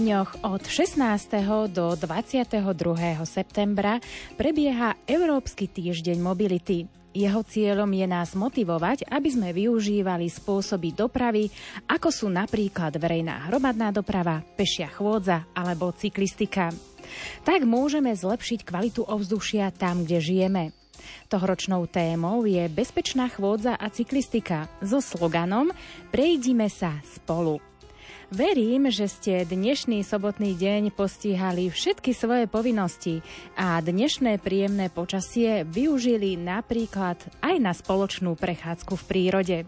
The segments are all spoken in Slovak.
dňoch od 16. do 22. septembra prebieha Európsky týždeň mobility. Jeho cieľom je nás motivovať, aby sme využívali spôsoby dopravy, ako sú napríklad verejná hromadná doprava, pešia chôdza alebo cyklistika. Tak môžeme zlepšiť kvalitu ovzdušia tam, kde žijeme. Tohoročnou témou je bezpečná chôdza a cyklistika so sloganom Prejdime sa spolu. Verím, že ste dnešný sobotný deň postihali všetky svoje povinnosti a dnešné príjemné počasie využili napríklad aj na spoločnú prechádzku v prírode.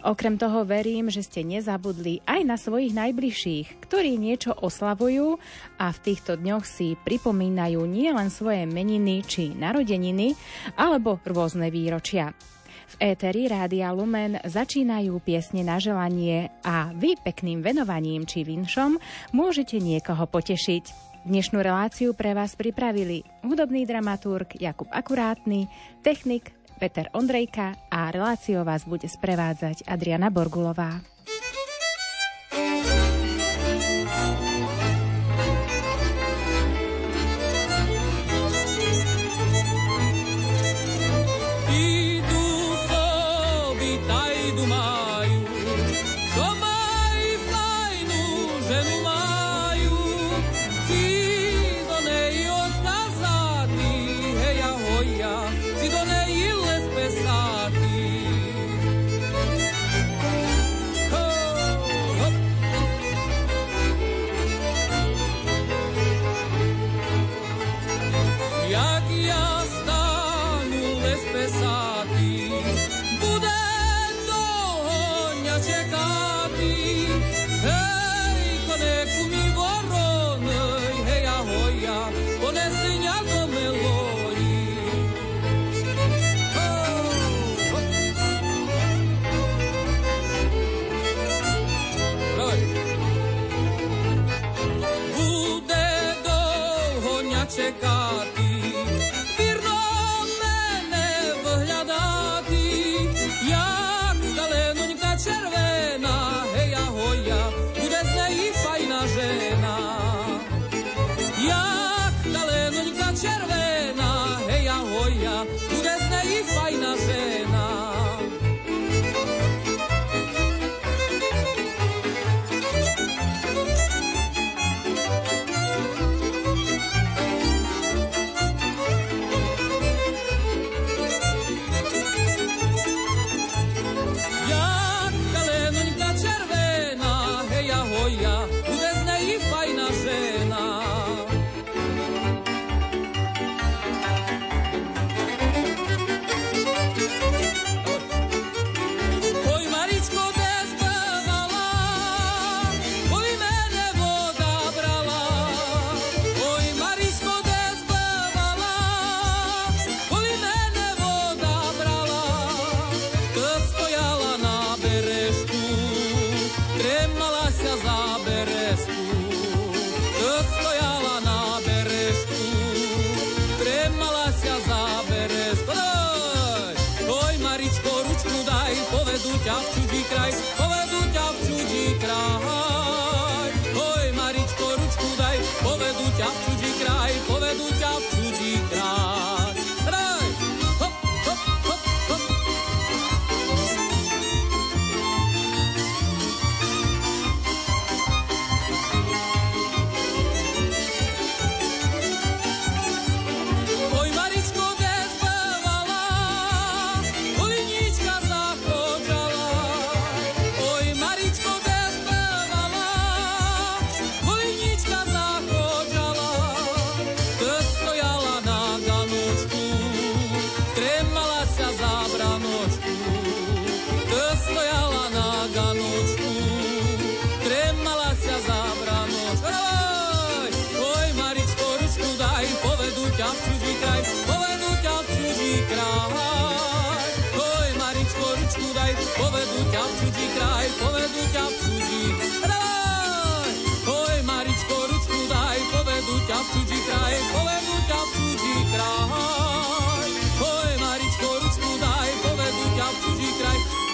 Okrem toho verím, že ste nezabudli aj na svojich najbližších, ktorí niečo oslavujú a v týchto dňoch si pripomínajú nielen svoje meniny či narodeniny, alebo rôzne výročia. V éteri Rádia Lumen začínajú piesne na želanie a vy pekným venovaním či vinšom môžete niekoho potešiť. Dnešnú reláciu pre vás pripravili hudobný dramaturg Jakub Akurátny, technik Peter Ondrejka a reláciu vás bude sprevádzať Adriana Borgulová.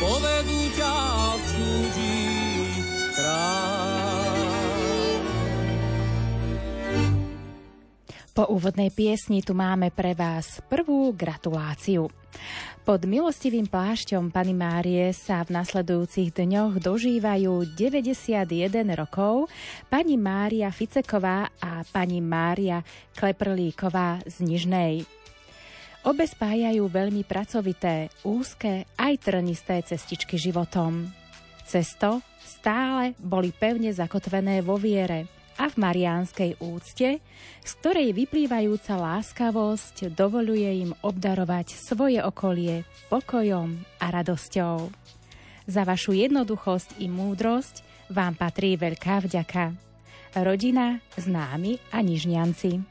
Povedú ťa v cudzí kraj. Po úvodnej piesni tu máme pre vás prvú gratuláciu. Pod milostivým plášťom Panny Márie sa v nasledujúcich dňoch dožívajú 91 rokov pani Mária Ficeková a pani Mária Kleprlíková z Nižnej. Obe spájajú veľmi pracovité, úzke aj trnisté cestičky životom. Cesto stále boli pevne zakotvené vo viere a v mariánskej úcte, z ktorej vyplývajúca láskavosť dovoluje im obdarovať svoje okolie pokojom a radosťou. Za vašu jednoduchosť i múdrosť vám patrí veľká vďaka. Rodina, známi a Nižnianci.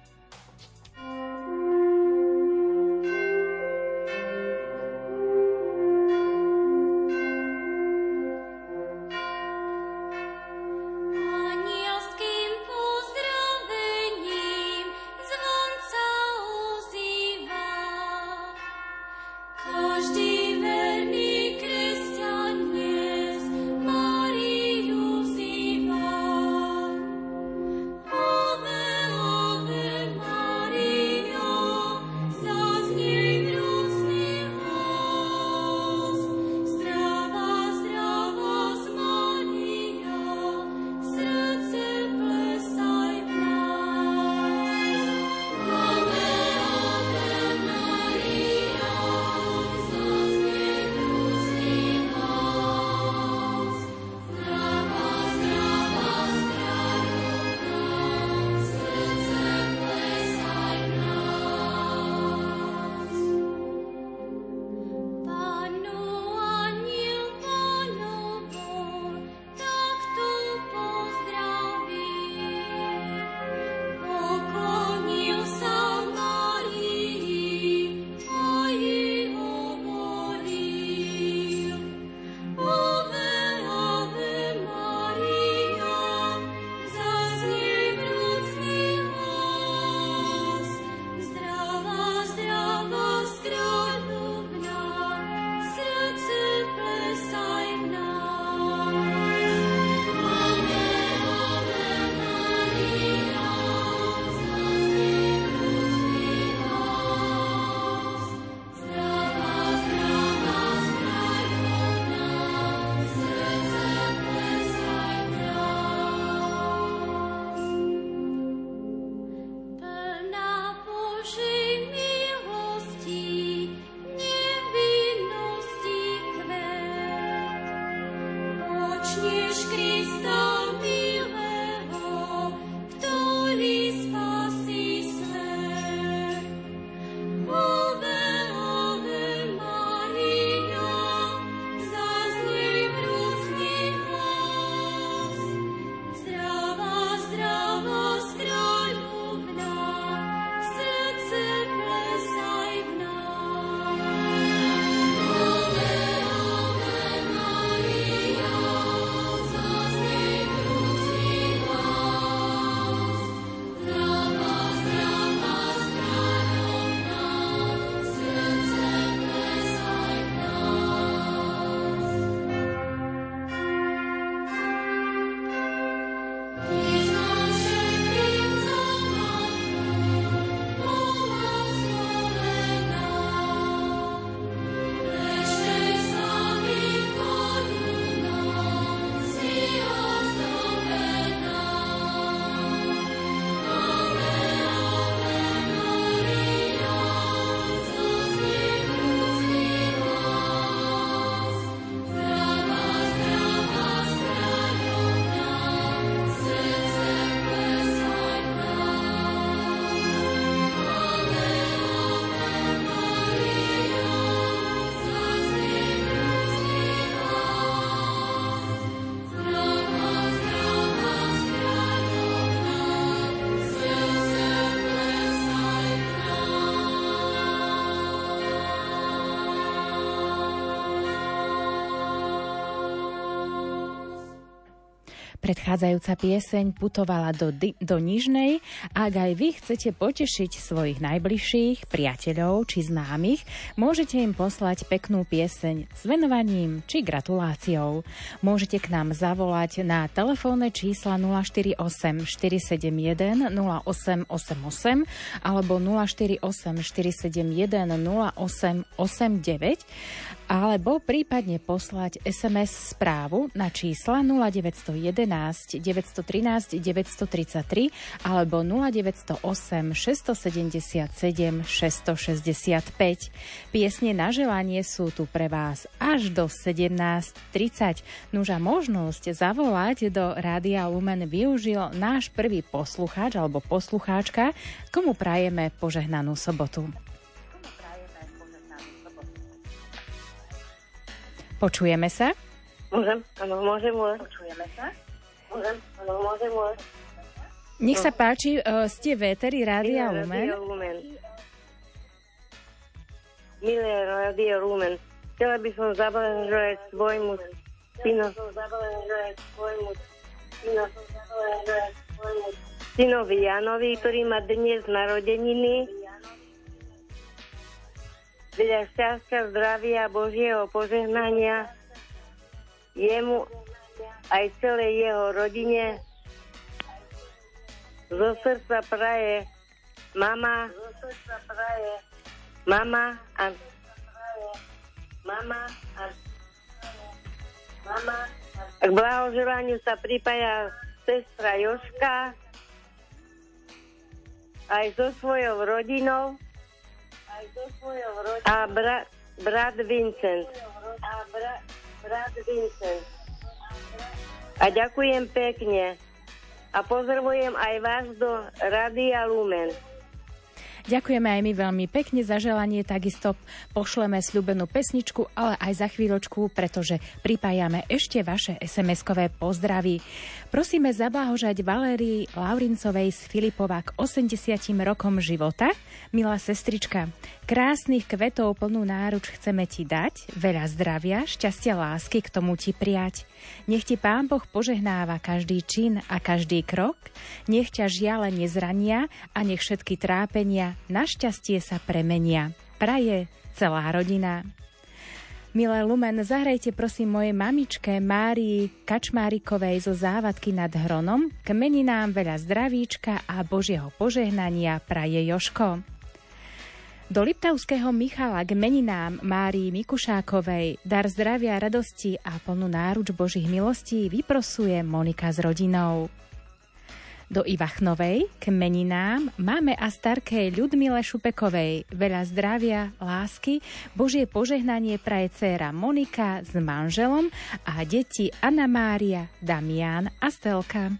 Predchádzajúca pieseň putovala do Nižnej. Ak aj vy chcete potešiť svojich najbližších, priateľov či známych, môžete im poslať peknú pieseň s venovaním či gratuláciou. Môžete k nám zavolať na telefónne čísla 048 471 0888 alebo 048 471 0889 alebo prípadne poslať SMS správu na čísla 0911 913 933 alebo 0908 677 665. Piesne na želanie sú tu pre vás až do 17:30. Nuža možnosť zavolať do Rádia Lumen využil náš prvý poslucháč alebo poslucháčka, komu prajeme požehnanú sobotu. Počujeme sa? Môžem, áno, môžem. Počujeme sa? Môžem, áno, môžem. Nech sa páči, ste veteri Rádia Lumen. Milé Rádio Lumen, chcela by som zablahoželať svojmu synovi Janovi, ktorý má dnes narodeniny. Veľa šťastia, zdravia, Božieho požehnania jemu aj celej jeho rodine. Zo srdca praje mama. K blahoželaniu sa pripája sestra Jožka aj so svojou rodinou. A brat Vincent. A ďakujem pekne. A pozdravujem aj vás do Rádia Lumen. Ďakujeme aj my veľmi pekne za želanie, takisto pošleme sľúbenú pesničku, ale aj za chvíľočku, pretože pripájame ešte vaše SMS-kové pozdravy. Prosíme zablahožať Valérii Laurincovej z Filipova k 80. rokom života. Milá sestrička, krásnych kvetov plnú náruč chceme ti dať, veľa zdravia, šťastia, lásky k tomu ti prijať. Nech ti Pán Boh požehnáva každý čin a každý krok, nech ťa žiale nezrania a nech všetky trápenia našťastie sa premenia. Praje celá rodina. Milé Lumen, zahrajte prosím mojej mamičke Márii Kačmárikovej zo Závadky nad Hronom. K meninám veľa zdravíčka a Božieho požehnania praje Joško. Do Liptavského Michala k meninám Márii Mikušákovej dar zdravia, radosti a plnú náruč Božích milostí vyprosuje Monika s rodinou. Do Ivachnovej k meninám máme a starkej Ľudmile Šupekovej veľa zdravia, lásky, Božie požehnanie praje dcéra Monika s manželom a deti Anna Mária, Damián a Stelka.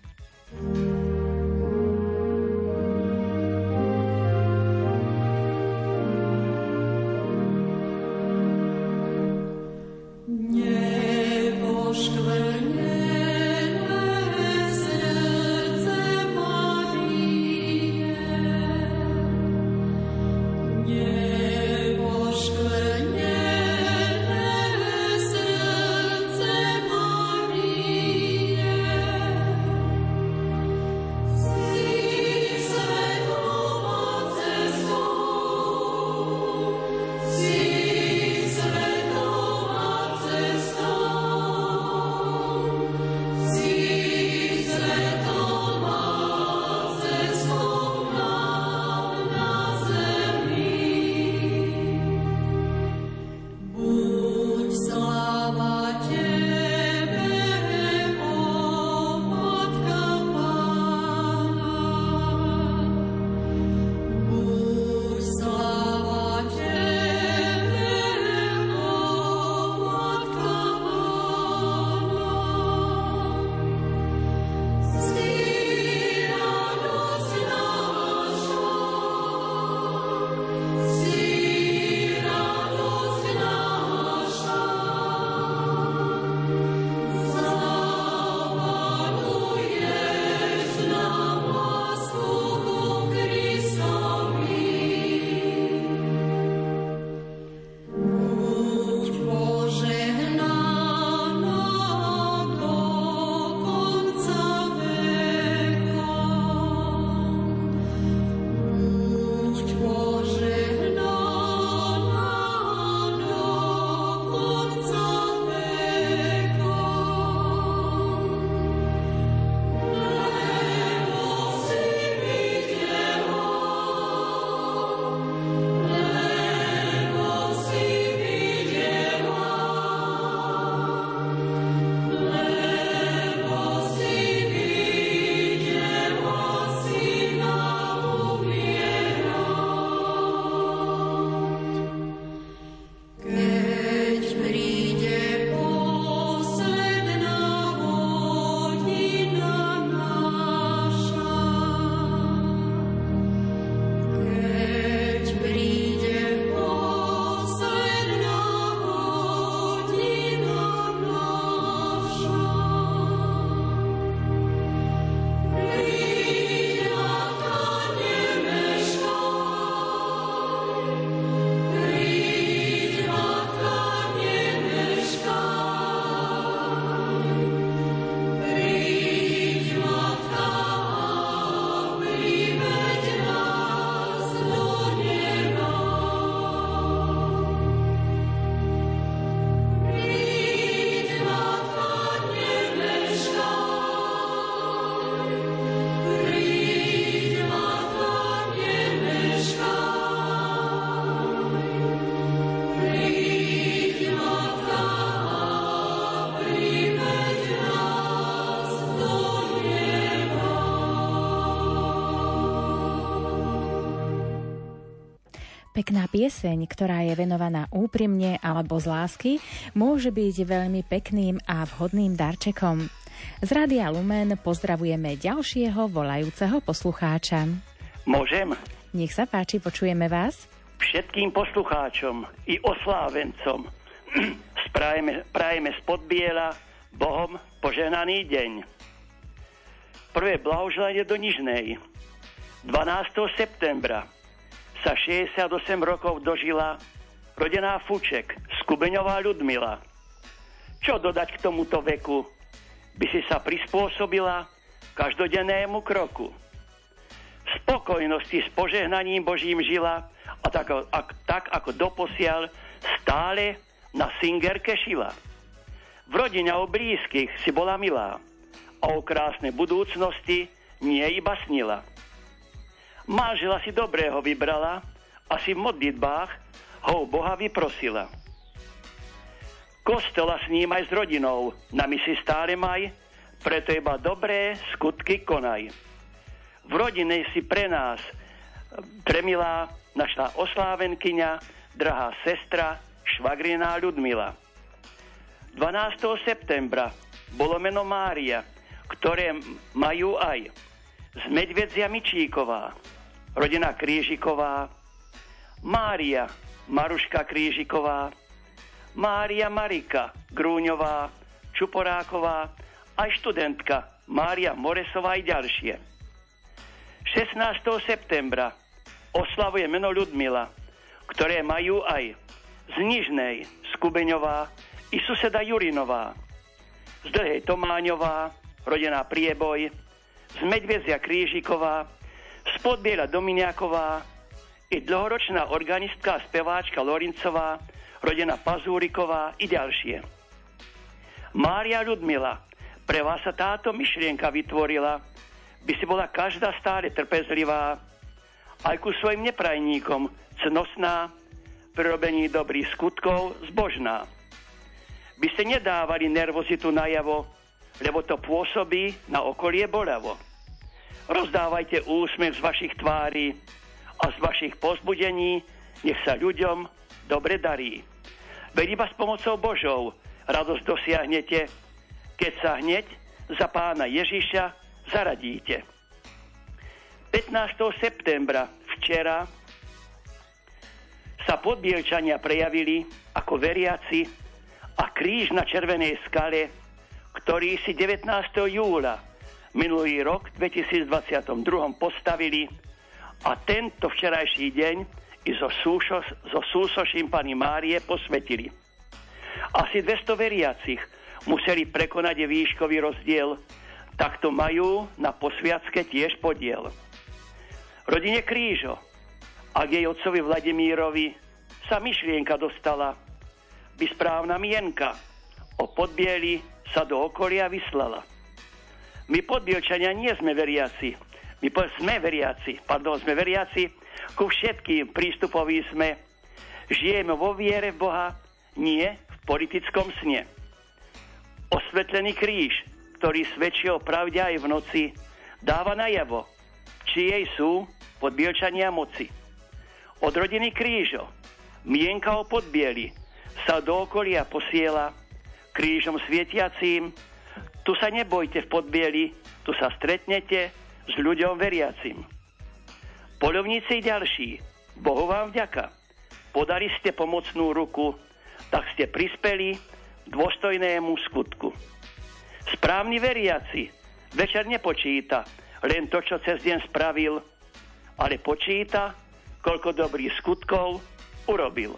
Pekná pieseň, ktorá je venovaná úprimne alebo z lásky, môže byť veľmi pekným a vhodným darčekom. Z Rádia Lumen pozdravujeme ďalšieho volajúceho poslucháča. Môžem? Nech sa páči, počujeme vás. Všetkým poslucháčom i oslávencom prajeme spod biela Bohom požehnaný deň. Prvé blahoželanie do Nižnej. 12. septembra sa 68 rokov dožila rodená Fuček, Skubeňová Ľudmila. Čo dodať k tomuto veku? By si sa prispôsobila každodennému kroku. V spokojnosti s požehnaním Božím žila a tak ako doposiaľ stále na singerke šila. V rodine o blízkych si bola milá a o krásnej budúcnosti nie iba snila. Manžela si dobrého vybrala a si v modlitbách ho Boha vyprosila. Kostola s ním aj s rodinou, na misi stále maj, preto iba dobré skutky konaj. V rodine si pre nás premilá naša oslávenkyňa, drahá sestra, švagriná Ľudmila. 12. septembra bolo meno Mária, ktoré majú aj z Medvedzia Mičíková, rodina Krížiková, Mária Maruška Krížiková, Mária Marika Grúňová, Čuporáková, aj študentka Mária Moresová i ďalšie. 16. septembra oslavuje meno Ľudmila, ktoré majú aj z Nižnej Skubeňová i suseda Jurinová, z Dlhej Tomáňová, rodená Prieboj, z Medvedzia Krížiková, z Podbiela Dominiaková i dlhoročná organistka a speváčka Lorincová, rodená Pazúriková i ďalšie. Mária Ľudmila, pre vás sa táto myšlienka vytvorila, by si bola každá stále trpezlivá, aj ku svojim neprajníkom cnostná, prirobení dobrých skutkov zbožná. By ste nedávali nervozitu najavo, lebo to pôsobí na okolie bolavo. Rozdávajte úsmev z vašich tvári a z vašich povzbudení, nech sa ľuďom dobre darí. Veď iba s pomocou Božou radosť dosiahnete, keď sa hneď za Pána Ježiša zaradíte. 15. septembra včera sa Podbielčania prejavili ako veriaci a kríž na Červenej skale, ktorý si 19. júla minulý rok 2022 postavili, a tento včerajší deň i so súsoším Panny Márie posvetili. Asi 200 veriacich museli prekonať výškový rozdiel, takto majú na posviacke tiež podiel. Rodine Krížo a jej otcovi Vladimírovi sa myšlienka dostala, by správna mienka o Podbieli sa do okolia vyslala. My Podbielčania nie sme veriaci, sme veriaci, ku všetkým prístupoví sme, žijeme vo viere v Boha, nie v politickom sne. Osvetlený kríž, ktorý svedčí o pravde aj v noci, dáva najavo, či jej sú Podbielčania moci. Od rodiny Krížo mienka o Podbieli sa do okolia posiela krížom svietiacím. Tu sa nebojte v Podbieli, tu sa stretnete s ľuďom veriacim. Poľovníci ďalší, Bohu vám vďaka. Podali ste pomocnú ruku, tak ste prispeli k dôstojnému skutku. Správni veriaci večer nepočíta len to, čo cez deň spravil, ale počíta, koľko dobrých skutkov urobil.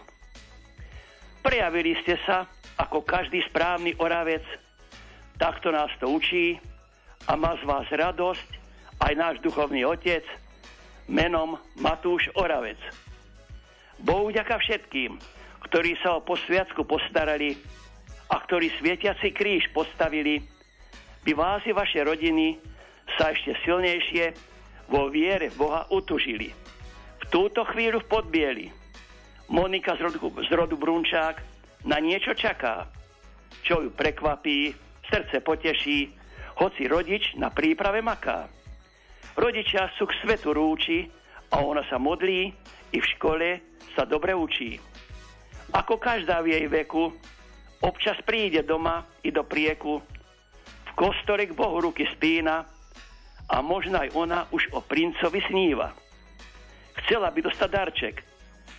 Prejavili ste sa ako každý správny Oravec, takto nás to učí a má z vás radosť aj náš duchovný otec menom Matúš Oravec. Bohu vďaka všetkým, ktorí sa o posviacku postarali a ktorí svietiaci kríž postavili, by vás i vaše rodiny sa ešte silnejšie vo viere Boha utužili. Túto chvíľu v Podbieli Monika z rodu Brunčák na niečo čaká, čo ju prekvapí, srdce poteší, hoci rodič na príprave maká. Rodičia sú k svetu rúči a ona sa modlí i v škole sa dobre učí. Ako každá v jej veku, občas príde doma i do prieku, v kostore k Bohu ruky spína a možno aj ona už o princovi sníva. Chcela by dostať darček,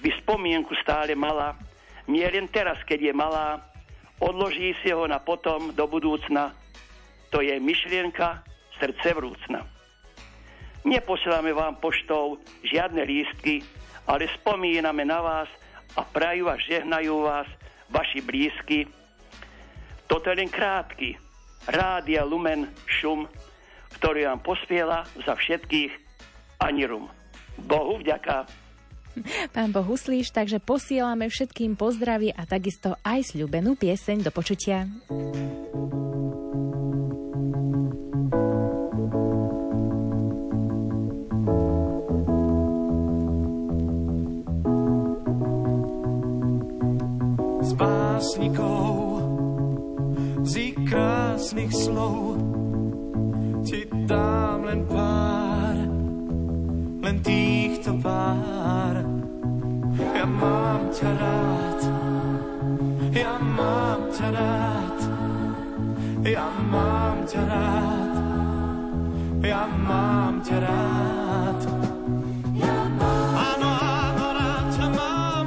by spomienku stále mala, nie len teraz, keď je malá, odloží si ho na potom do budúcna, to je myšlienka srdce vrúcna. Neposláme vám poštou žiadne lístky, ale spomíname na vás a prajú a žehnajú vás vaši blízky. Toto je len krátky Rádia Lumen šum, ktorý vám pospiela za všetkých anirum. Bohu vďaka. Pán Boh uslíš, takže posielame všetkým pozdravy a takisto aj sľúbenú pieseň. Do počutia. Básnikov z krásnych slov ti dám len pár, len týchto pár. Ja mám ťa rád, ja mám ťa rád, ja mám ťa rád, ja mám ťa rád. Áno, áno, rád ťa mám,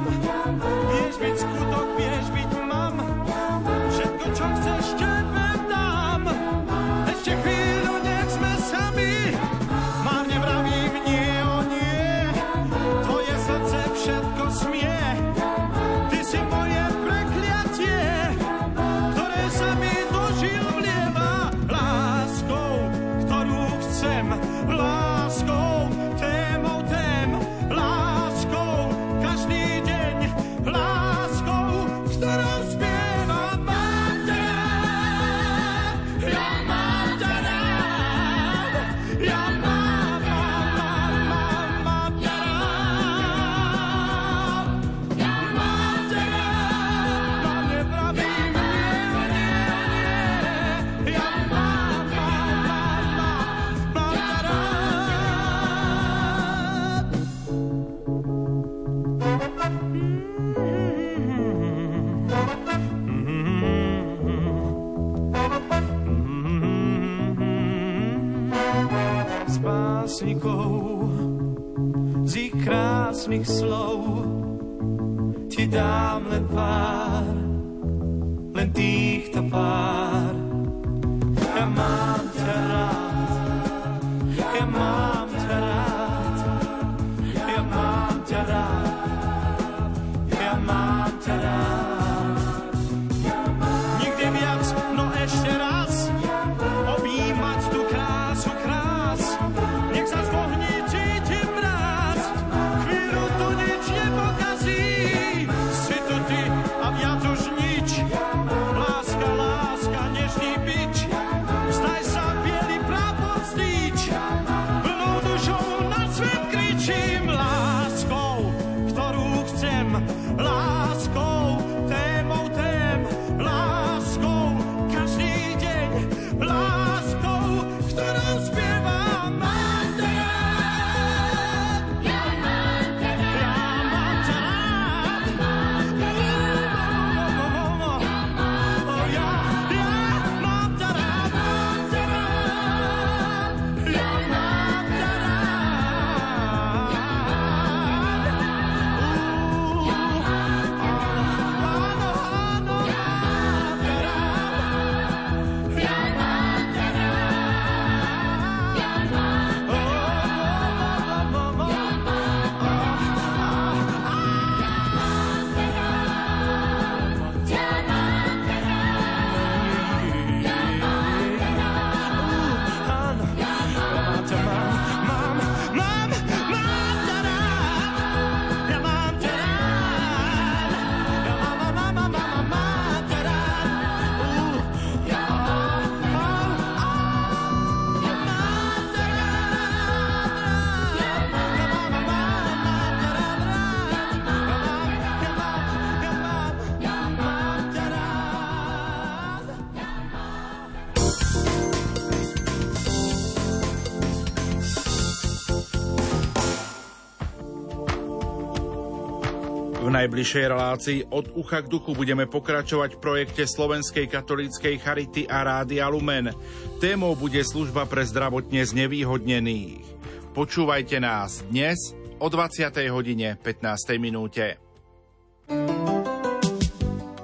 vieš byť skutok, vieš byť mám, všetko, čo chceš, tebe dám. Ešte chvíľu, nech sme sami, márne vravím nie, o nie, tvoje srdce všetko smie, ty si moje prekliatie, ktoré sa mi do žil vlieva, láskou, ktorú chcem, láskou, témou tém, láskou, každý deň, láskou. Z krásnych slov ti dám len pár, len týchto pár. Ja mám ťa rád, ja mám ťa rád, ja mám ťa rád, ja mám ťa rád. Nikdy viac, no ešte raz, objímať tú krásu krás. Nech sa zvohní, cítim mráz, chvíľu tu nič nepokazí. Si tu ty a viac už nič, láska, láska, než V najbližšej relácii Od ucha k duchu budeme pokračovať v projekte Slovenskej katolíckej charity a Rádia Lumen. Témou bude služba pre zdravotne znevýhodnených. Počúvajte nás dnes o 20:15.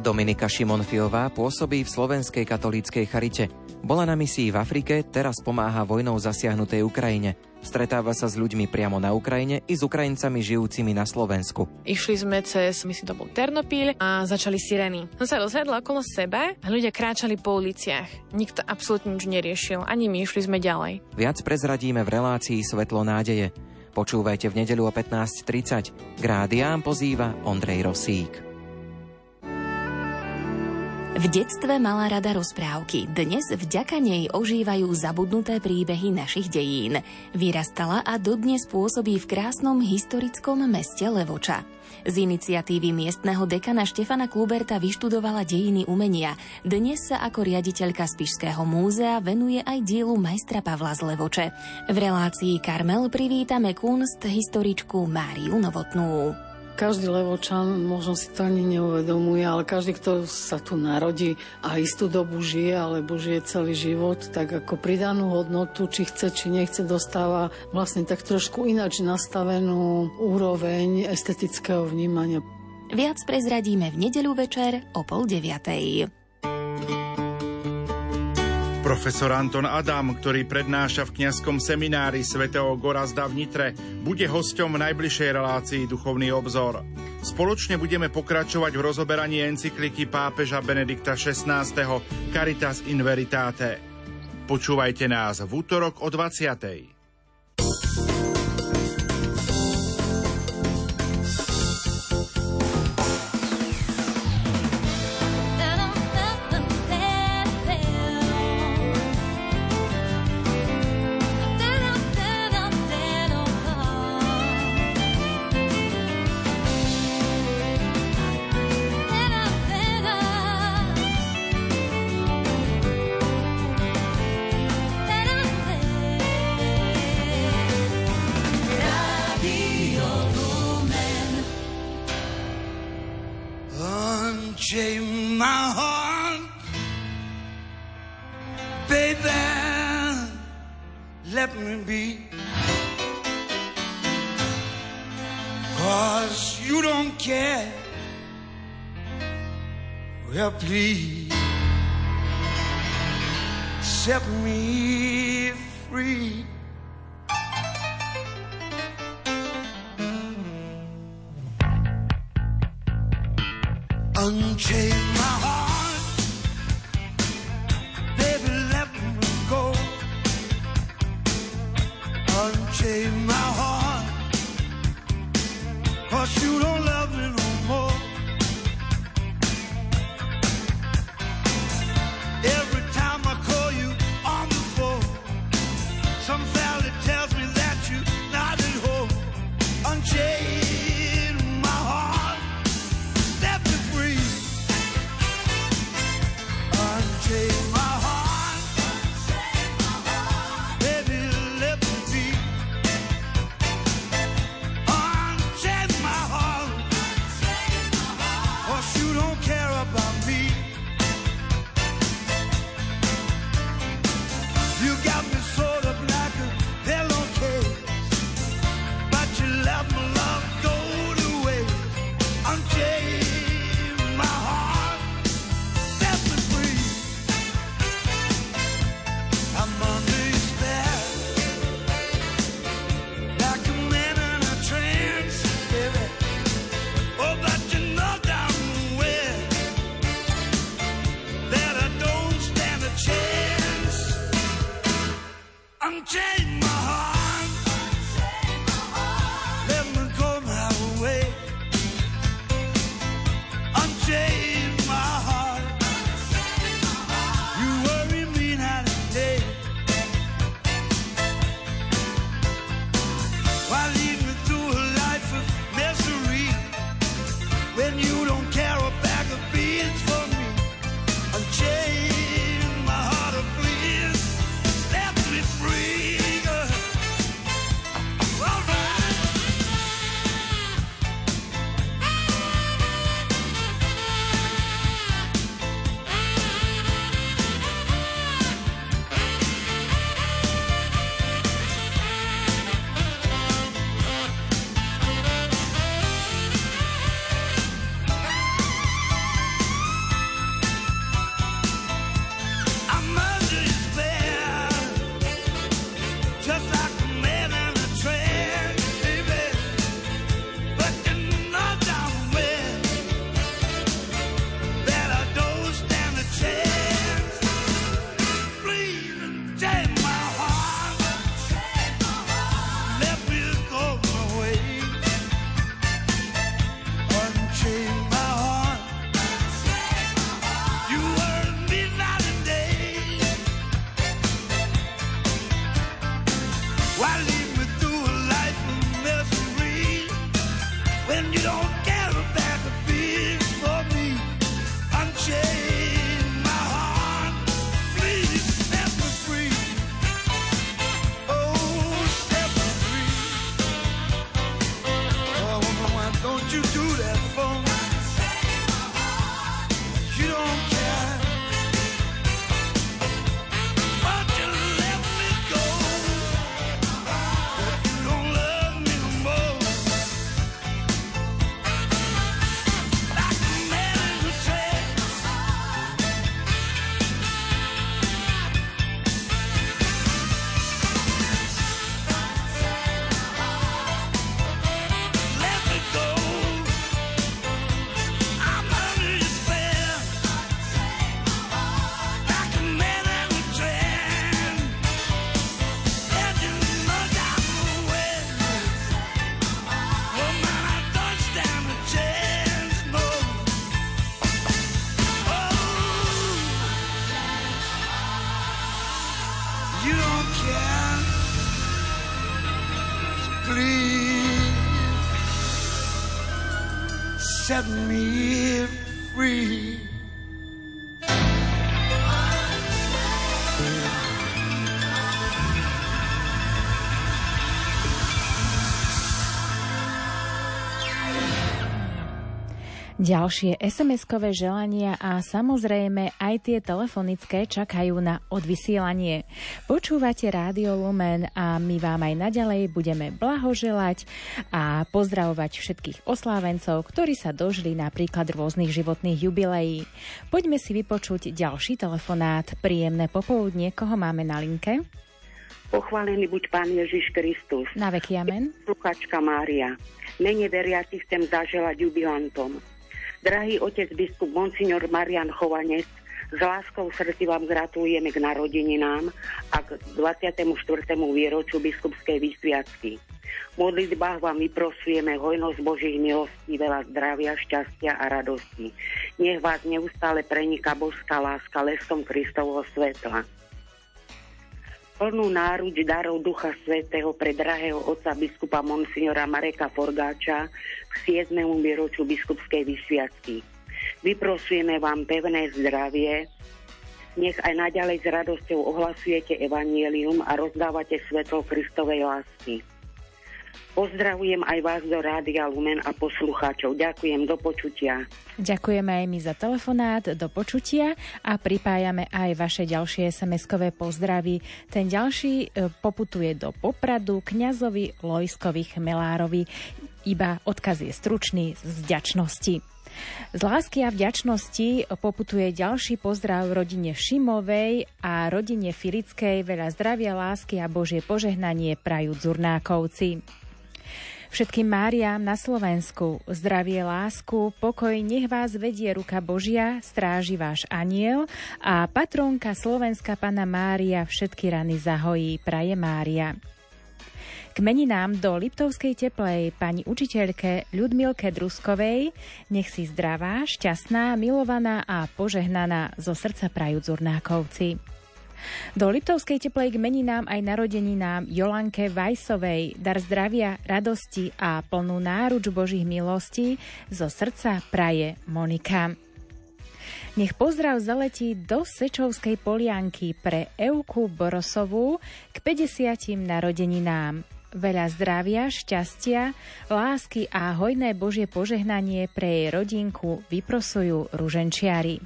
Dominika Šimonfiová pôsobí v Slovenskej katolíckej charite. Bola na misii v Afrike, teraz pomáha vojnou zasiahnutej Ukrajine. Stretáva sa s ľuďmi priamo na Ukrajine i s Ukrajincami žijúcimi na Slovensku. Išli sme cez, myslím, to bol Ternopil a začali sireny. Som sa rozhľadla okolo seba a ľudia kráčali po uliciach. Nikto absolútne nič neriešil, ani my, išli sme ďalej. Viac prezradíme v relácii Svetlo nádeje. Počúvajte v nedeľu o 15:30. K rádiám pozýva Ondrej Rosík. V detstve mala rada rozprávky, dnes vďaka nej ožívajú zabudnuté príbehy našich dejín. Vyrastala a dodnes pôsobí v krásnom historickom meste Levoča. Z iniciatívy miestneho dekana Štefana Kluberta vyštudovala dejiny umenia. Dnes sa ako riaditeľka Spišského múzea venuje aj dielu majstra Pavla z Levoče. V relácii Karmel privítame kunst historičku Máriu Novotnú. Každý Levočan, možno si to ani neuvedomuje, ale každý, kto sa tu narodí a istú dobu žije, alebo žije celý život, tak ako pridanú hodnotu, či chce, či nechce, dostáva vlastne tak trošku ináč nastavenú úroveň estetického vnímania. Viac prezradíme v nedeľu večer o 20:30. Profesor Anton Adam, ktorý prednáša v kňazskom seminári svätého Gorazda v Nitre, bude hosťom v najbližšej relácii Duchovný obzor. Spoločne budeme pokračovať v rozoberaní encykliky pápeža Benedikta XVI. Caritas in Veritate. Počúvajte nás v útorok o 20:00. Please set me free. Unchain my heart, baby, let me go. Unchain my heart, 'cause you don't love me no more. set me free. Ďalšie SMS-kové želania a samozrejme aj tie telefonické čakajú na odvysielanie. Počúvate Rádio Lumen a my vám aj naďalej budeme blahoželať a pozdravovať všetkých oslávencov, ktorí sa dožili napríklad rôznych životných jubileí. Poďme si vypočuť ďalší telefonát. Príjemné popoludnie, koho máme na linke? Pochválený buď Pán Ježiš Kristus. Na veky amen. Sluchačka Mária. Mene veriaci chcem zaželať jubilantom. Drahý otec biskup monsignor Marián Chovanec, s láskou v srdci vám gratulujeme k narodeninám a k 24. výročiu biskupskej vysviacky. V modlitbách vám vyprosujeme hojnosť Božích milostí, veľa zdravia, šťastia a radosti. Nech vás neustále preniká božská láska lesom Kristovho svetla. Plnú náruč darov Ducha Svätého pre drahého otca biskupa monsignora Mareka Forgáča k 7. výročiu biskupskej vysviacky. Vyprosujeme vám pevné zdravie, nech aj naďalej s radosťou ohlasujete evanjelium a rozdávate svetlo Kristovej lásky. Pozdravujem aj vás do Rádia Lumen a poslucháčov. Ďakujem, do počutia. Ďakujeme aj my za telefonát, do počutia a pripájame aj vaše ďalšie SMS-kové pozdravy. Ten ďalší poputuje do Popradu kňazovi Lojskovi Chmelárovi. Iba odkaz je stručný, z vďačnosti. Z lásky a vďačnosti poputuje ďalší pozdrav rodine Šimovej a rodine Filickej. Veľa zdravia, lásky a Božie požehnanie prajú Zurnákovci. Všetkým Máriám na Slovensku zdravie, lásku, pokoj nech vás vedie ruka Božia, stráži váš anjel a patronka Slovenska Panna Mária všetky rany zahojí, praje Mária. K meninám do Liptovskej Teplej pani učiteľke Ľudmilke Druskovej nech si zdravá, šťastná, milovaná a požehnaná zo srdca prajú Zurnákovci. Do Liptovskej Teplej k meninám aj narodeninám Jolanke Vajsovej dar zdravia, radosti a plnú náruč Božích milostí zo srdca praje Monika. Nech pozdrav zaletí do Sečovskej Polianky pre Euku Borosovú k 50. narodeninám. Veľa zdravia, šťastia, lásky a hojné Božie požehnanie pre jej rodinku vyprosujú ruženčiari.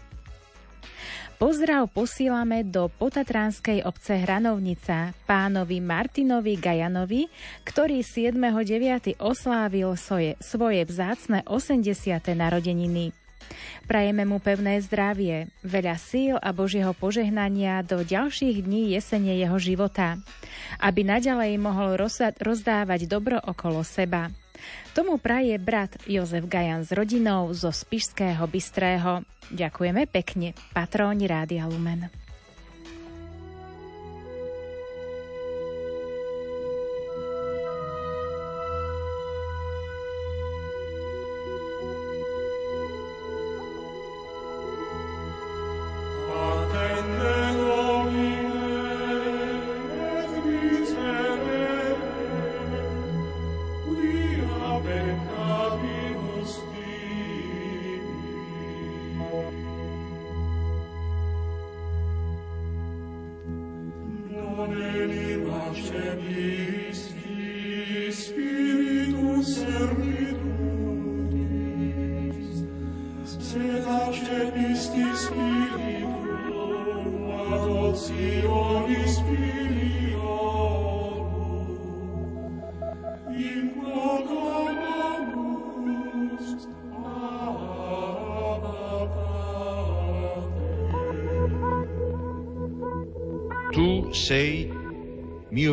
Pozdrav posílame do potatranskej obce Hranovnica pánovi Martinovi Gajanovi, ktorý 7.9. oslávil svoje vzácne 80. narodeniny. Prajeme mu pevné zdravie, veľa síl a Božieho požehnania do ďalších dní jesene jeho života, aby naďalej mohol rozdávať dobro okolo seba. Tomu praje brat Jozef Gajan s rodinou zo Spišského Bystrého. Ďakujeme pekne, patróni Rádia Lumen. Tu sei mio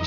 il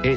È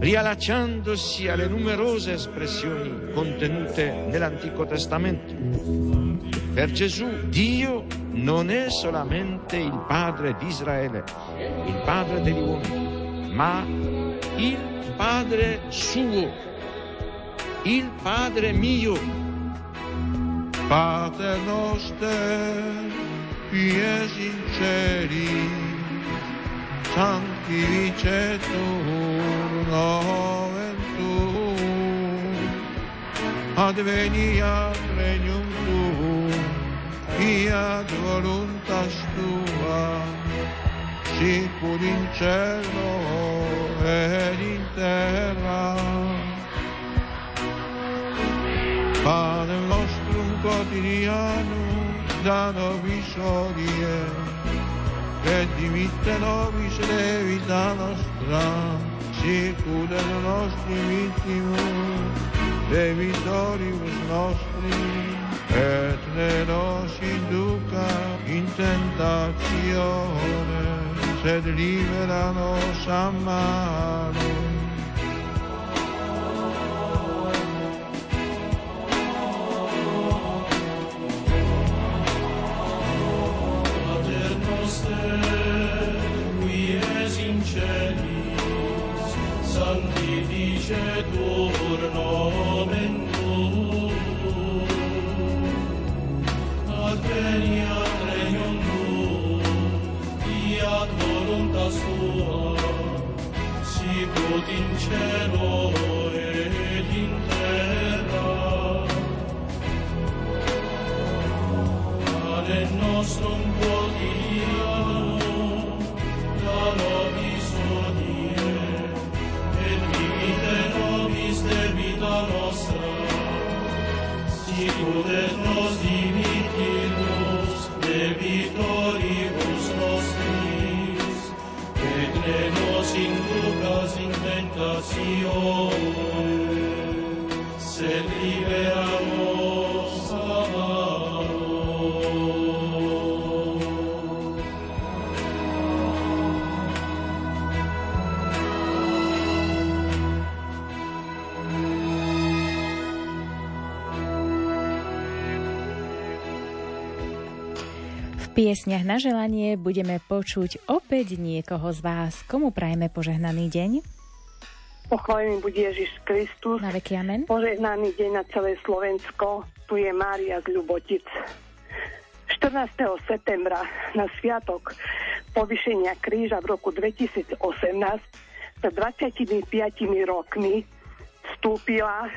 riallacciandosi alle numerose espressioni contenute nell'Antico Testamento. Per Gesù Dio non è solamente il padre di Israele, il padre degli uomini, ma il padre suo, il padre mio. Pater noster, pie sinceri, santi vicetur, noventur, adveniat regnum tuum, fiat voluntas tua, sicur in cielo ed in terra. Panem nostrum quotidianum da nobis hodie, et dimitte nobis debita nostra, sicur et nostri vittimus debitoribus nostri, et ne nos inducas in tentazione, sed libera nos a malo. Pater noster, qui es in cieli, santificetur nomen tuum, adveniat regnum tuum, fiat voluntas tua, sicut in cielo et in terra. Panem nostrum quotidianum da nobis hodie, vita nostra, sicur et nos dimittimus debitoribus nostris, et ne nos inducas in tentazione, sed libera nos a malo. V piesniach na želanie budeme počuť opäť niekoho z vás. Komu prajeme požehnaný deň? Pochválený buď Ježiš Kristus. Na veky amen. Požehnaný deň na celé Slovensko. Tu je Mária z Ľubotic. 14. septembra na sviatok povýšenia kríža v roku 2018 sa 25 rokmi vstúpila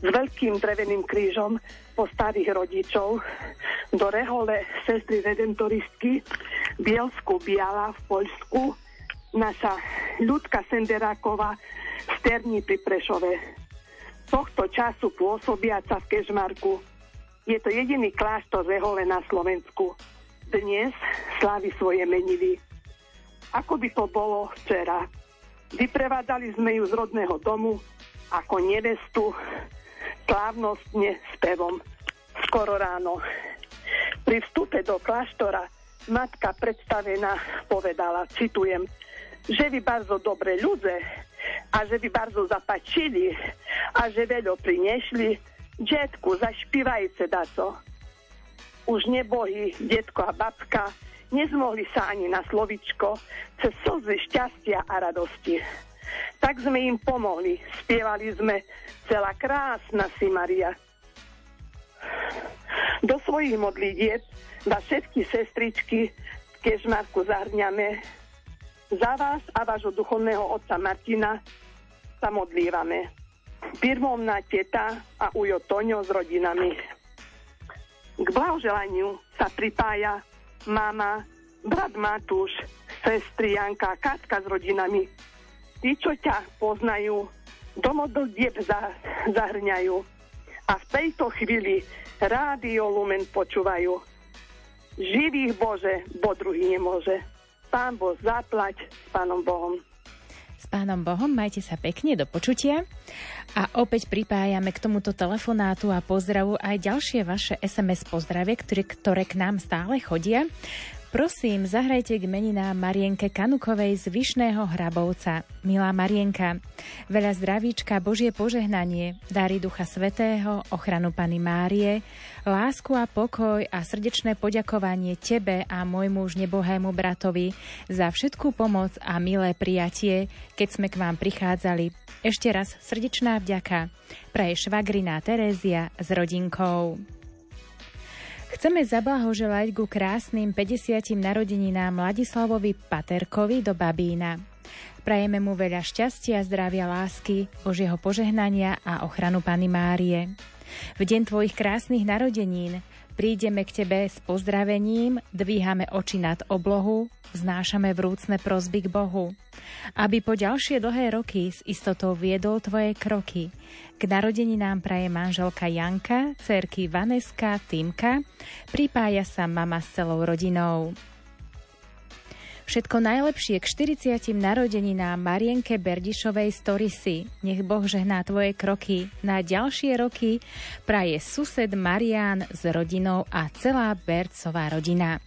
s veľkým dreveným krížom po starých rodičov do rehole sestry redentoristky Bielsku Biala v Poľsku, naša Ľudka Senderáková v Terni pri Prešove. Tohto času pôsobiaca v Kežmarku. Je to jediný kláštor rehole na Slovensku. Dnes slávi svoje meniny. Ako by to bolo včera. Vyprevádzali sme ju z rodného domu ako nevestu slávnostne spevom skoro ráno. Pri vstupe do kláštora matka predstavená povedala, citujem: żeby bardzo dobre ludzie, a żeby bardzo zapaczyli, a że wiele przynieśli. Dziecku, zaśpiewajcie da co. Už nebohy detko a babka nezmohli sa ani na slovičko cez slzy šťastia a radosti. Tak sme im pomohli. Spievali sme Celá krásna si Maria. Do svojich modlitieb vás všetky sestričky v Kežmarku zahrňame. Za vás a vášho duchovného otca Martina sa modlívame. Birmovná teta a ujo Toňo s rodinami. K blahoželaniu sa pripája mama, brat Matúš, sestry Janka, Katka s rodinami. Tí, čo ťa poznajú, do modlitieb zahrňajú a v tejto chvíli Rádio Lumen počúvajú. Živých Bože, bo druhý nemôže. Pán Boh zaplať s Pánom Bohom. S Pánom Bohom, majte sa pekne, do počutia. A opäť pripájame k tomuto telefonátu a pozdravu aj ďalšie vaše SMS pozdravie, ktoré k nám stále chodia. Prosím, zahrajte k meninám Marienke Kanukovej z Vyšného Hrabovca. Milá Marienka, veľa zdravíčka, Božie požehnanie, dary Ducha Svätého, ochranu Panny Márie, lásku a pokoj a srdečné poďakovanie tebe a môjmu už nebohému bratovi za všetkú pomoc a milé prijatie, keď sme k vám prichádzali. Ešte raz srdečná vďaka. Praje švagrina Terézia s rodinkou. Chceme zablahoželať ku krásnym 50. narodeninám Ladislavovi Paterkovi do Babína. Prajeme mu veľa šťastia, zdravia, lásky, Božieho požehnania a ochranu Panny Márie. V deň tvojich krásnych narodenín prídeme k tebe s pozdravením, dvíhame oči nad oblohu, vznášame vrúcne prosby k Bohu, aby po ďalšie dlhé roky s istotou viedol tvoje kroky. K narodeninám praje manželka Janka, dcerky Vaneska, Týmka, pripája sa mama s celou rodinou. Všetko najlepšie k 40. narodeninám Marienke Berdišovej z Torisy. Nech Boh žehná tvoje kroky. Na ďalšie roky praje sused Marián s rodinou a celá Bercová rodina.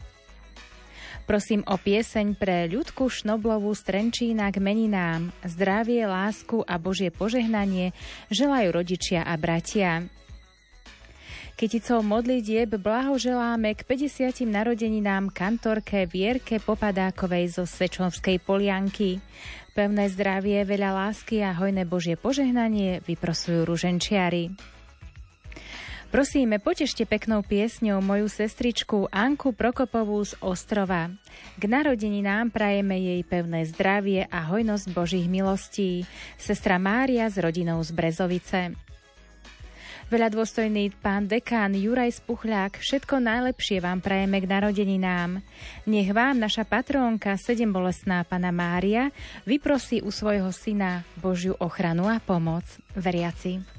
Prosím o pieseň pre Ľudku Šnoblovú z Trenčína k meninám. Zdravie, lásku a Božie požehnanie želajú rodičia a bratia. Kyticou modlitieb blahoželáme k 50. narodeninám kantorke Vierke Popadákovej zo Sečovskej Polianky. Pevné zdravie, veľa lásky a hojné Božie požehnanie vyprosujú ruženčiari. Prosíme, potešte peknou piesňou moju sestričku Anku Prokopovú z Ostrova. K narodeninám prajeme jej pevné zdravie a hojnosť Božích milostí. Sestra Mária s rodinou z Brezovice. Veľadôstojný pán dekán Juraj Spuchľák, všetko najlepšie vám prajeme k narodeninám. Nech vám naša patrónka sedembolestná Panna Mária vyprosí u svojho syna Božiu ochranu a pomoc. Veriaci. No.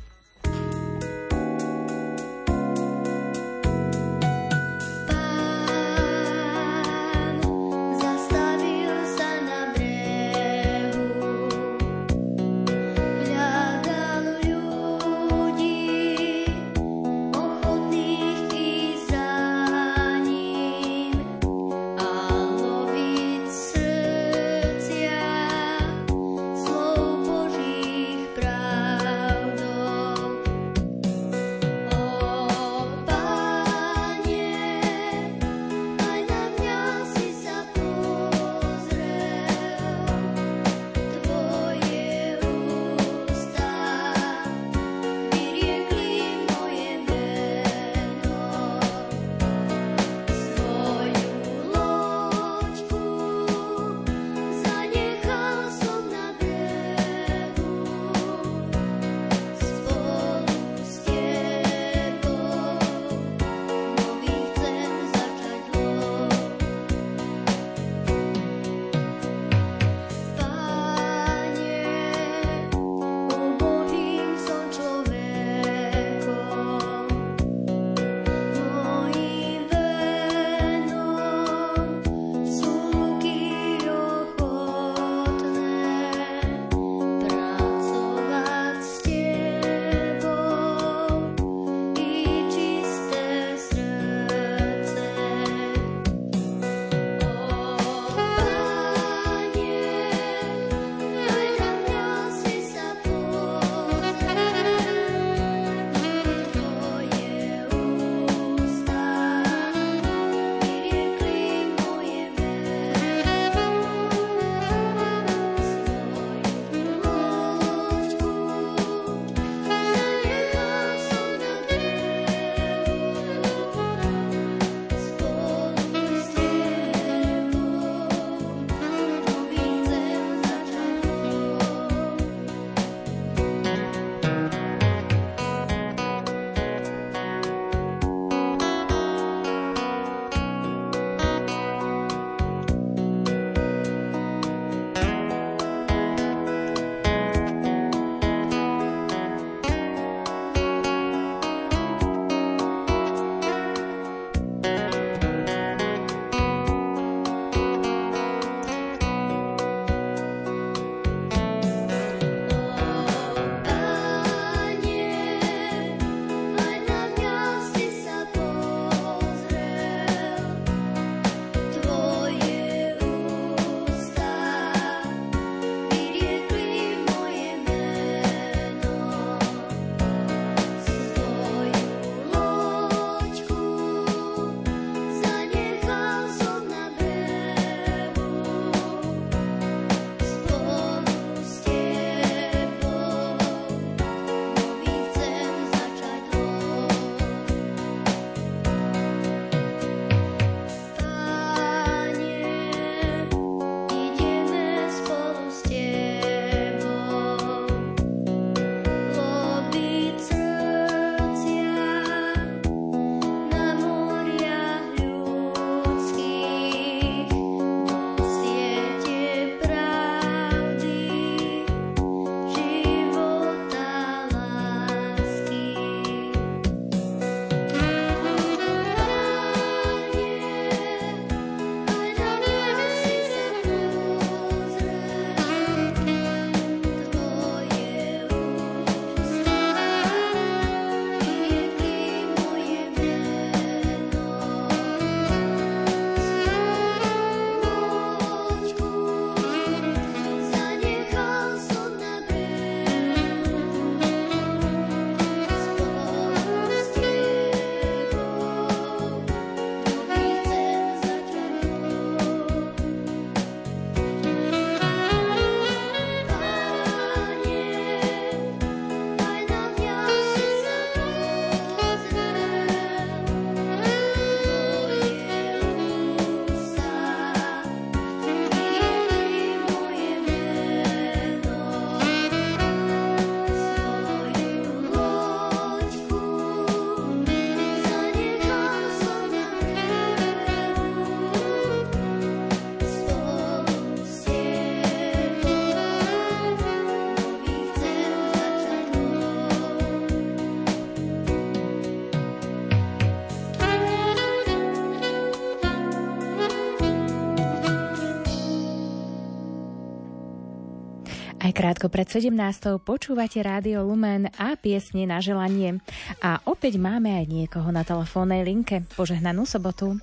Aj krátko pred 17. počúvate Rádio Lumen a piesne na želanie. A opäť máme aj niekoho na telefónnej linke. Požehnanú sobotu.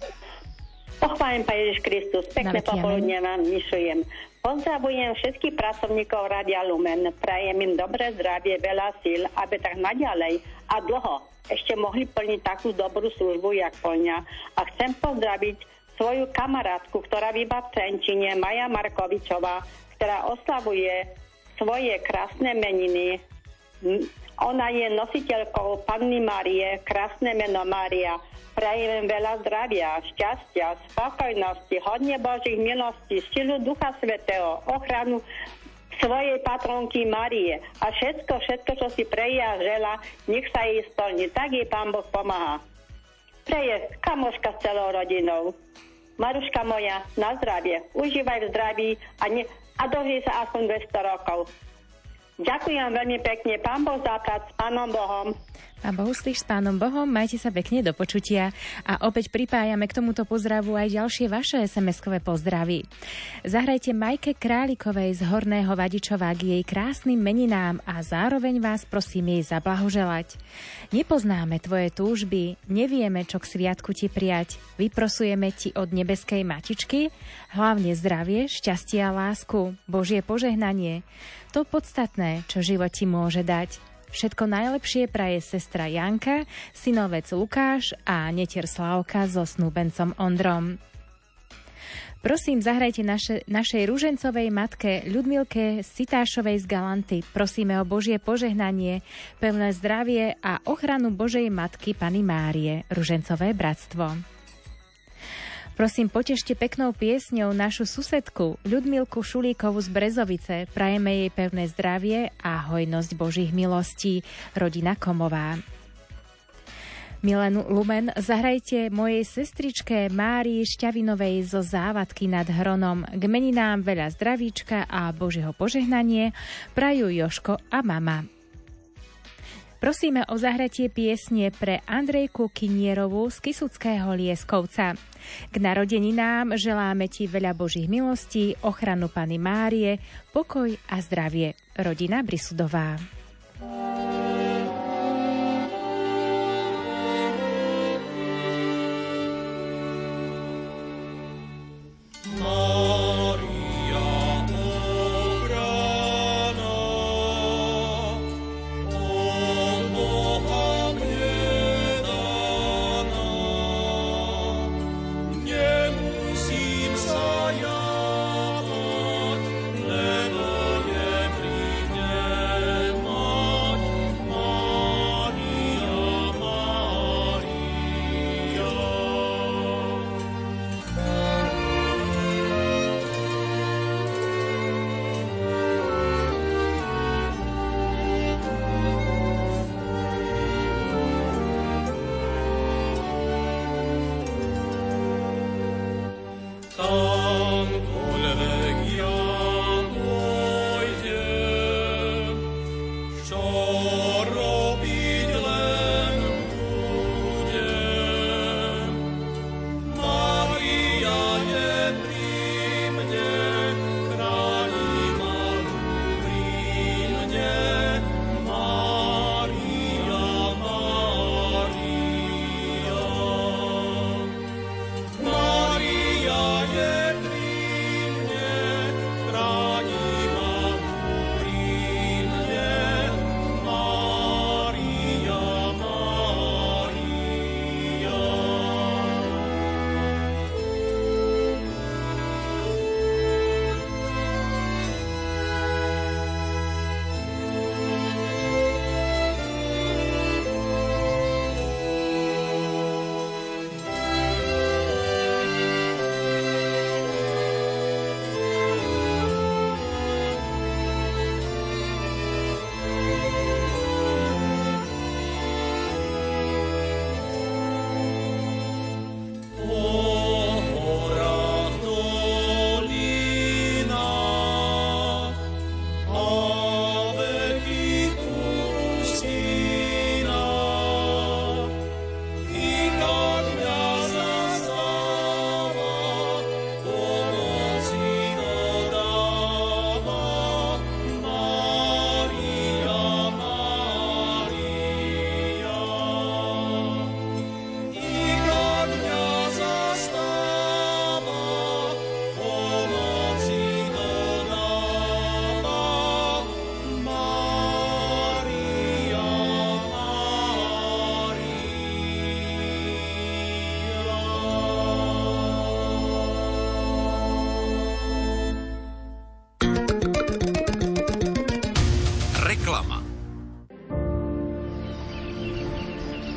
Pochválen Pán Ježiš Kristus. Pekné popoludne vám vyšujem. Pozdravujem všetkých pracovníkov Rádia Lumen. Prajem im dobré zdravie, veľa síl, aby tak naďalej a dlho ešte mohli plniť takú dobrú službu, jak plňa. A chcem pozdraviť svoju kamarátku, ktorá býva v Trenčine, Maja Markovičová, ktorá oslavuje svoje krásne meniny. Ona je nositeľkou Panny Márie, krásne meno Mária. Prajem veľa zdravia, šťastia, spokojnosti, hodne Božích milostí, silu Ducha Svätého, ochranu svojej patronky Márie a všetko, čo si preje a žela, nech sa jej splní. Tak jej Pán Boh pomáha. Preje kamoška s celou rodinou. Maruška moja, na zdravie, užívaj v zdraví a dožij sa aspoň 200 rokov. Ďakujem veľmi pekne, Pán Boh zaplať, s Pánom Bohom. Pán Boh uslíš, s Pánom Bohom, majte sa pekne, do počutia. A opäť pripájame k tomuto pozdravu aj ďalšie vaše SMS-kové pozdravy. Zahrajte Majke Králikovej z Horného Vadičova k jej krásnym meninám a zároveň vás prosím jej zablahoželať. Nepoznáme tvoje túžby, nevieme, čo k sviatku ti prijať. Vyprosujeme ti od nebeskej matičky hlavne zdravie, šťastie a lásku, Božie požehnanie. To podstatné, čo život ti môže dať. Všetko najlepšie praje sestra Janka, synovec Lukáš a netier Slávka so snúbencom Ondrom. Prosím, zahrajte našej ružencovej matke Ľudmilke Sitášovej z Galanty. Prosíme o Božie požehnanie, pevné zdravie a ochranu Božej matky Panny Márie, Ružencové bratstvo. Prosím, potešte peknou piesňou našu susedku Ľudmilku Šulíkovú z Brezovice. Prajeme jej pevné zdravie a hojnosť Božích milostí. Rodina Komová. Milenu Lumen, zahrajte mojej sestričke Márii Šťavinovej zo Závadky nad Hronom. K meninám veľa zdravíčka a Božieho požehnanie prajú Joško a mama. Prosíme o zahratie piesne pre Andrejku Kinierovú z Kysuckého Lieskovca. K narodeninám želáme ti veľa Božích milostí, ochranu Panny Márie, pokoj a zdravie. Rodina Brisudová.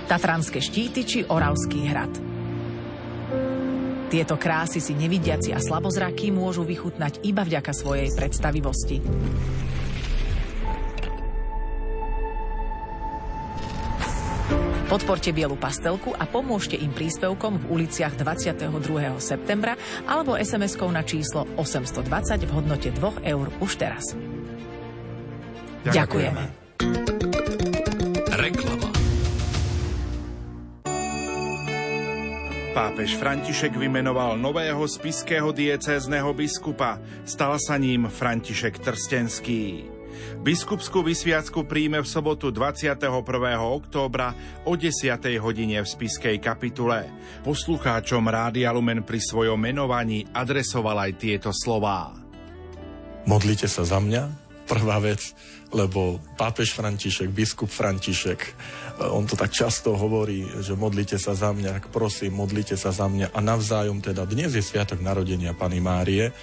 Tatranské štíty či Oravský hrad. Tieto krásy si nevidiaci a slabozrakí môžu vychutnať iba vďaka svojej predstavivosti. Podporte bielu pastelku a pomôžte im príspevkom v uliciach 22. septembra alebo SMS-kou na číslo 820 v hodnote 2 eur už teraz. Ďakujeme. Reklama. Pápež František vymenoval nového spišského diecézneho biskupa. Stal sa ním František Trstenský. Biskupskú vysviacku príjme v sobotu 21. októbra o 10:00 hodine v spišskej kapitule. Poslucháčom Rádia Lumen pri svojom menovaní adresoval aj tieto slová. Modlite sa za mňa, prvá vec, lebo pápež František, biskup František, on to tak často hovorí, že modlite sa za mňa, tak prosím, modlite sa za mňa. A navzájom teda dnes je sviatok narodenia Panny Márie,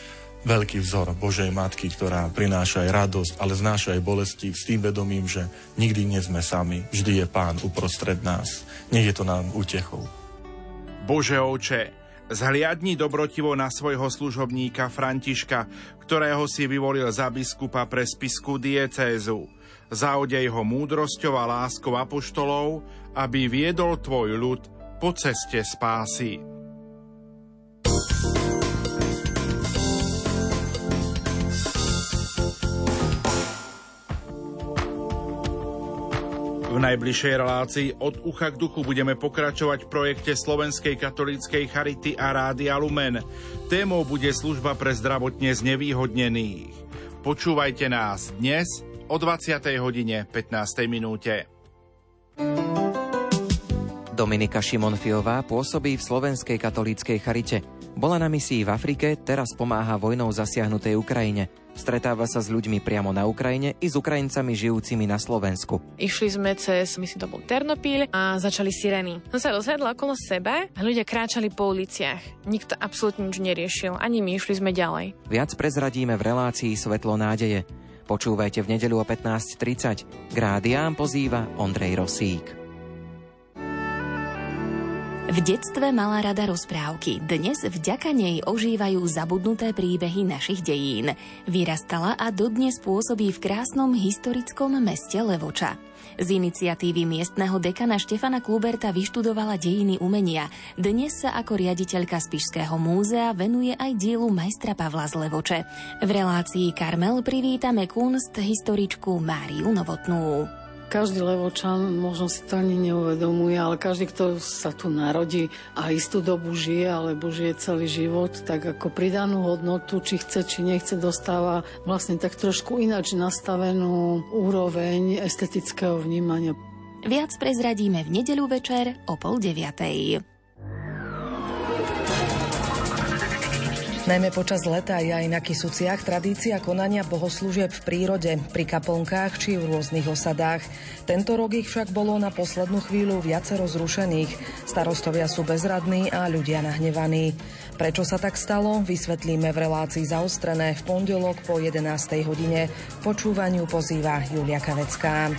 veľký vzor Božej Matky, ktorá prináša aj radosť, ale znáša aj bolesti s tým vedomím, že nikdy nie sme sami, vždy je Pán uprostred nás. Nech je to nám útechou. Bože Otče, zhliadni dobrotivo na svojho služobníka Františka, ktorého si vyvolil za biskupa pre spišskú diecézu. Zaodej ho múdrosťou a láskou apoštolov, aby viedol tvoj ľud po ceste spásy. V najbližšej relácii Od ucha k duchu budeme pokračovať v projekte Slovenskej katolíckej charity a Rádia Lumen. Témou bude služba pre zdravotne znevýhodnených. Počúvajte nás dnes o 20:15. Dominika Šimonfiová pôsobí v Slovenskej katolíckej charite. Bola na misii v Afrike, teraz pomáha vojnou zasiahnutej Ukrajine. Stretáva sa s ľuďmi priamo na Ukrajine i s Ukrajincami žijúcimi na Slovensku. Išli sme cez, myslím, to bol Ternopil a začali sireny. Som sa rozhľadla okolo seba a ľudia kráčali po uliciach. Nikto absolútne nič neriešil, ani my, išli sme ďalej. Viac prezradíme v relácii Svetlo nádeje. Počúvajte v nedeľu o 15:30. K rádiám pozýva Ondrej Rosík. V detstve mala rada rozprávky, dnes vďaka nej ožívajú zabudnuté príbehy našich dejín. Vyrastala a dodnes pôsobí v krásnom historickom meste Levoča. Z iniciatívy miestneho dekana Štefana Kluberta vyštudovala dejiny umenia. Dnes sa ako riaditeľka Spišského múzea venuje aj dielu majstra Pavla z Levoče. V relácii Karmel privítame kunst historičku Máriu Novotnú. Každý Levočan, možno si to ani neuvedomuje, ale každý, kto sa tu narodí a istú dobu žije, alebo žije celý život, tak ako pridanú hodnotu, či chce, či nechce, dostáva vlastne tak trošku ináč nastavenú úroveň estetického vnímania. Viac prezradíme v nedeľu večer o 20:30. Najmä počas leta je aj na Kysuciach tradícia konania bohoslúžieb v prírode, pri kaplnkách či v rôznych osadách. Tento rok ich však bolo na poslednú chvíľu viacero zrušených. Starostovia sú bezradní a ľudia nahnevaní. Prečo sa tak stalo, vysvetlíme v relácii Zaostrené v pondelok po 11:00. Počúvaniu pozýva Julia Kavecká.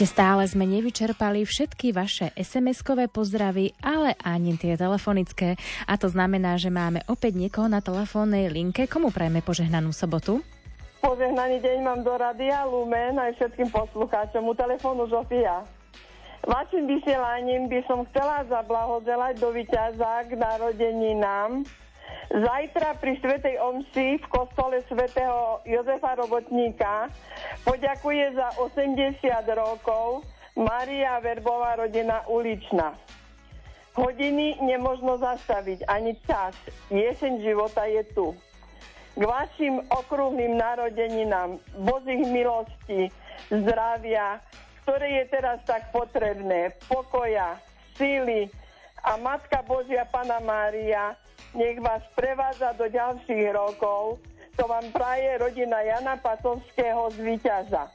Ešte stále sme nevyčerpali všetky vaše SMS-kové pozdravy, ale ani tie telefonické. A to znamená, že máme opäť niekoho na telefónnej linke. Komu prajeme požehnanú sobotu? Požehnaný deň mám do Rádia Lumen aj všetkým poslucháčom. U telefónu Zofia. Vašim vysielaním by som chcela zablahoželať do víťaza k narodeninám. Zajtra pri Svetej omši v kostole svätého Jozefa Robotníka poďakuje za 80 rokov Mária Verbová, rodina uličná. Hodiny nemožno zastaviť, ani čas. Jeseň života je tu. K vašim okrúhlym narodeninám Božích milostí, zdravia, ktoré je teraz tak potrebné, pokoja, síly a Matka Božia Panna Mária nech vás prevádza do ďalších rokov. To vám praje rodina Jana Patovského z Víťaza.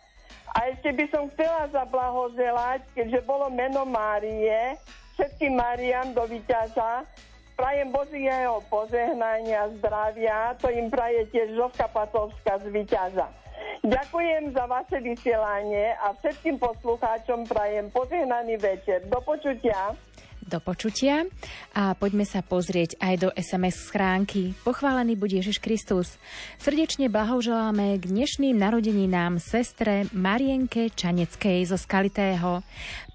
A ešte by som chcela zablahoželať, keďže bolo meno Márie, všetkým Máriám do Víťaza. Prajem Božieho požehnania, zdravia. To im praje tiež Žovka Patovská z Víťaza. Ďakujem za vaše vysielanie a všetkým poslucháčom prajem požehnaný večer. Do počutia. Do počutia a poďme sa pozrieť aj do SMS schránky. Pochválený buď Ježiš Kristus. Srdečne blahoželáme k dnešným narodeninám sestre Marienke Čaneckej zo Skalitého.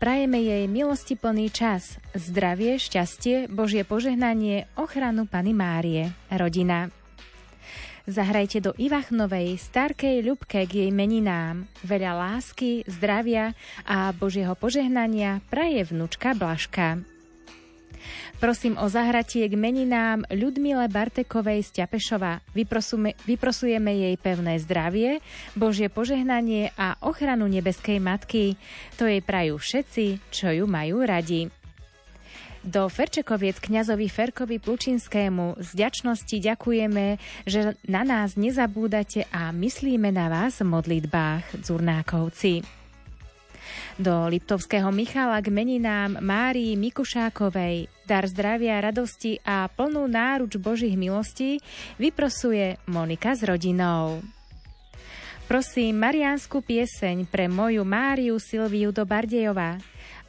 Prajeme jej milostiplný čas, zdravie, šťastie, Božie požehnanie, ochranu Panny Márie, rodina. Zahrajte do Ivachnovej starkej Ľubke k jej meninám. Veľa lásky, zdravia a Božieho požehnania praje vnučka Blažka. Prosím o zahratie k meninám Ľudmile Bartekovej z Ťapešova. Vyprosujeme jej pevné zdravie, Božie požehnanie a ochranu nebeskej matky. To jej prajú všetci, čo ju majú radi. Do Ferčekoviec kňazovi Ferkovi Plučinskému z vďačnosti ďakujeme, že na nás nezabúdate a myslíme na vás v modlitbách Dzurnákovci. Do Liptovského Michala k meninám Márii Mikušákovej dar zdravia, radosti a plnú náruč Božích milostí vyprosuje Monika s rodinou. Prosím mariánsku pieseň pre moju Máriu Silviu do Bardejova,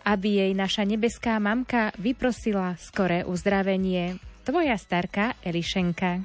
aby jej naša nebeská mamka vyprosila skoré uzdravenie. Tvoja starka Elišenka.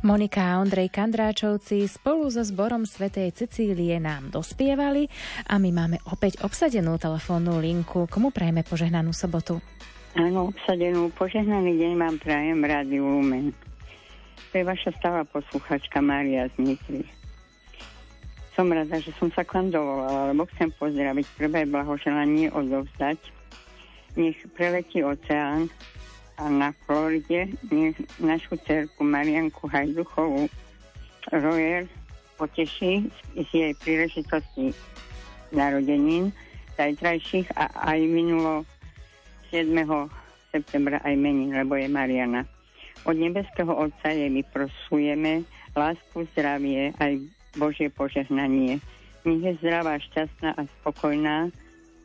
Monika a Ondrej Kandráčovci spolu so zborom Svätej Cecílie nám dospievali a my máme opäť obsadenú telefónnu linku. Komu prajeme požehnanú sobotu? Áno, obsadenú. Požehnaný deň vám prajem Rádiu Lumen. To je vaša stála posluchačka Mária z Nitry. Som rada, že som sa k vám dovolala, lebo chcem pozdraviť prvé blahoželanie odovzdať. Nech preletí oceán a na Floride našu dcerku Marianku Hajduchovú Royer poteší z jej príležitosti narodenín zajtrajších a aj minulo 7. septembra aj menín, lebo je Mariana. Od nebeského Otca jej vyprosujeme lásku, zdravie, aj Božie požehnanie. Nech je zdravá, šťastná a spokojná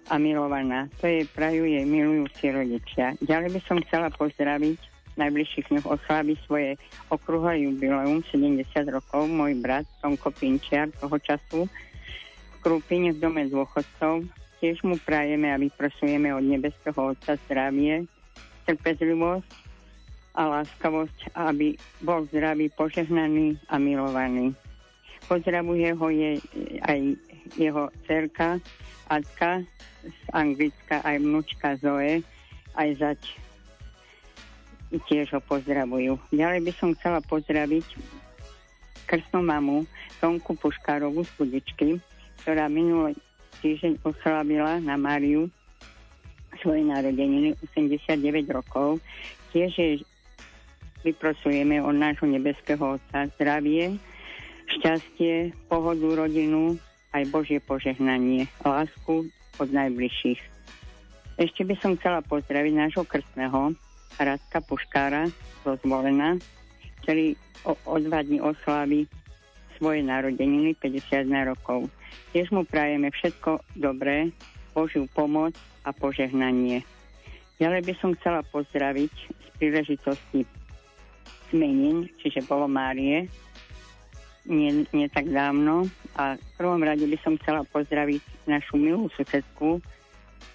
a milovaná. To jej prajú jej milujúci rodičia. Ďalej by som chcela pozdraviť najbližších dňoch oslávi svoje okruhé jubileum 70 rokov. Môj brat Tomko Pinčiar toho času v Krupine v dome dôchodcov. Tiež mu prajeme a vyprosujeme od nebeského Otca zdravie, trpezlivosť a láskavosť, aby bol zdravý, požehnaný a milovaný. Pozdravuje ho aj jeho dcerka Atka z Anglicka, aj vnúčka Zoe, aj zať tiež ho pozdravujú. Ďalej by som chcela pozdraviť krstnú mamu Tonku Puškárovú z Kudičky, ktorá minulý týždeň oslavila na Máriu svoje narodeniny 89 rokov. Tiež jej vyprosujeme od nášho nebeského Otca zdravie, šťastie, pohodu, rodinu, aj Božie požehnanie, lásku od najbližších. Ešte by som chcela pozdraviť nášho krstného Radka Puškára zo Zvolena, ktorý o 2 dní oslávi svoje narodeniny 51 rokov. Tiež mu prajeme všetko dobré, Božiu pomoc a požehnanie. Ďalej by som chcela pozdraviť z príležitosti menín, čiže bolo Márie, nie tak dávno, a v prvom rade by som chcela pozdraviť našu milú susedku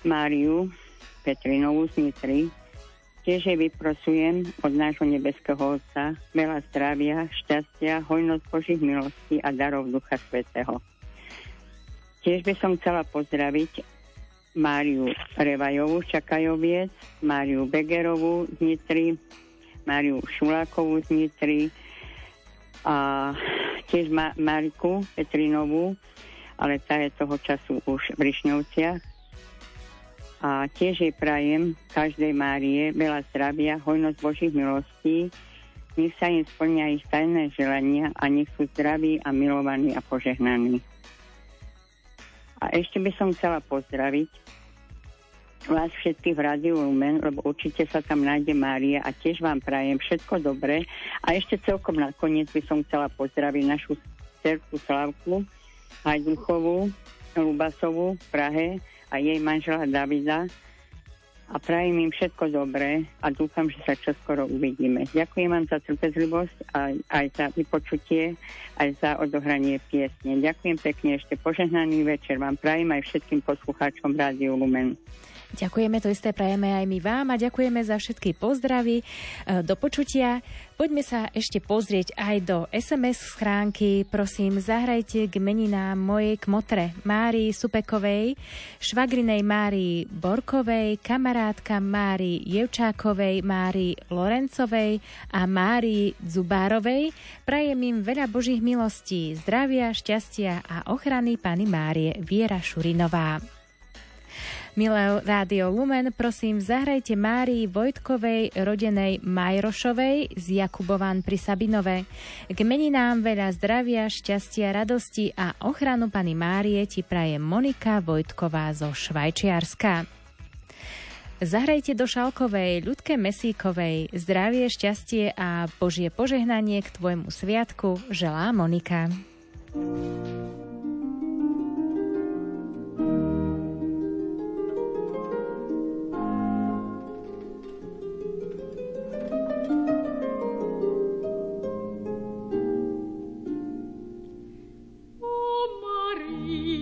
Máriu Petrinovú z Nitry. Tiež jej vyprosujem od nášho nebeského Otca veľa zdravia, šťastia, hojnosť Božích milostí a darov Ducha Svätého. Tiež by som chcela pozdraviť Máriu Revajovú z Čakajoviec, Máriu Begerovú z Nitry, Máriu Šulákovú z Nitry a tiež Mariku Petrinovú, ale tá je toho času už v Rišňovciach. A tiež jej prajem každej Márie veľa zdravia, hojnosť Božích milostí, nech sa im splnia ich tajné želania a nech sú zdraví a milovaní a požehnaní. A ešte by som chcela pozdraviť vás všetkých v Rádiu Lumen, lebo určite sa tam nájde Mária a tiež vám prajem všetko dobré. A ešte celkom nakoniec by som chcela pozdraviť našu dcerku Slavku Hajduchovú, Lubasovú v Prahe a jej manžela Davida a prajem im všetko dobré a dúfam, že sa čoskoro uvidíme. Ďakujem vám za trpezlivosť aj za vypočutie, aj za odohranie piesne. Ďakujem pekne, ešte požehnaný večer vám prajem aj všetkým poslucháčom Rádiu Lumen. Ďakujeme, to isté prajeme aj my vám a ďakujeme za všetky pozdravy, do počutia. Poďme sa ešte pozrieť aj do SMS schránky. Prosím, zahrajte k meninám mojej kmotre Márii Supekovej, švagrinej Márii Borkovej, kamarátka Márii Jevčákovej, Márii Lorencovej a Márii Zubárovej. Prajem im veľa Božích milostí, zdravia, šťastia a ochrany Panny Márie. Viera Šurinová. Milé Rádio Lumen, prosím, zahrajte Márii Vojtkovej, rodenej Majrošovej z Jakubovan pri Sabinove. K meninám veľa zdravia, šťastia, radosti a ochranu Panny Márie ti praje Monika Vojtková zo Švajčiarska. Zahrajte do Šalkovej Ľudke Mesíkovej. Zdravie, šťastie a Božie požehnanie k tvojmu sviatku želá Monika. Thank you.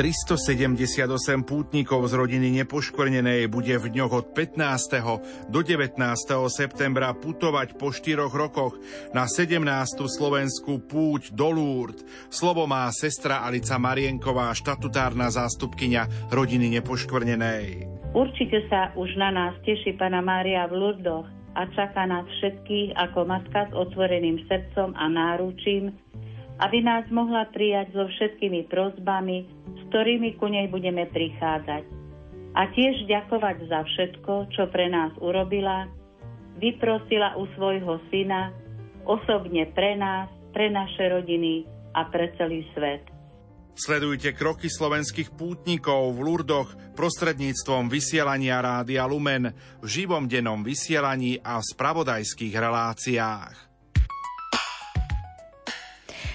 378 pútnikov z rodiny Nepoškvrnenej bude v dňoch od 15. do 19. septembra putovať po 4 rokoch na 17. slovenskú púť do Lourdes. Slovo má sestra Alica Marienková, štatutárna zástupkyňa rodiny Nepoškvrnenej. Určite sa už na nás teší Panna Mária v Lourdoch a čaká nás všetkých ako matka s otvoreným srdcom a náručím, aby nás mohla prijať so všetkými prosbami, s ktorými ku nej budeme prichádzať. A tiež ďakovať za všetko, čo pre nás urobila, vyprosila u svojho syna, osobne pre nás, pre naše rodiny a pre celý svet. Sledujte kroky slovenských pútnikov v Lurdoch prostredníctvom vysielania Rádia Lumen v živom dennom vysielaní a v spravodajských reláciách.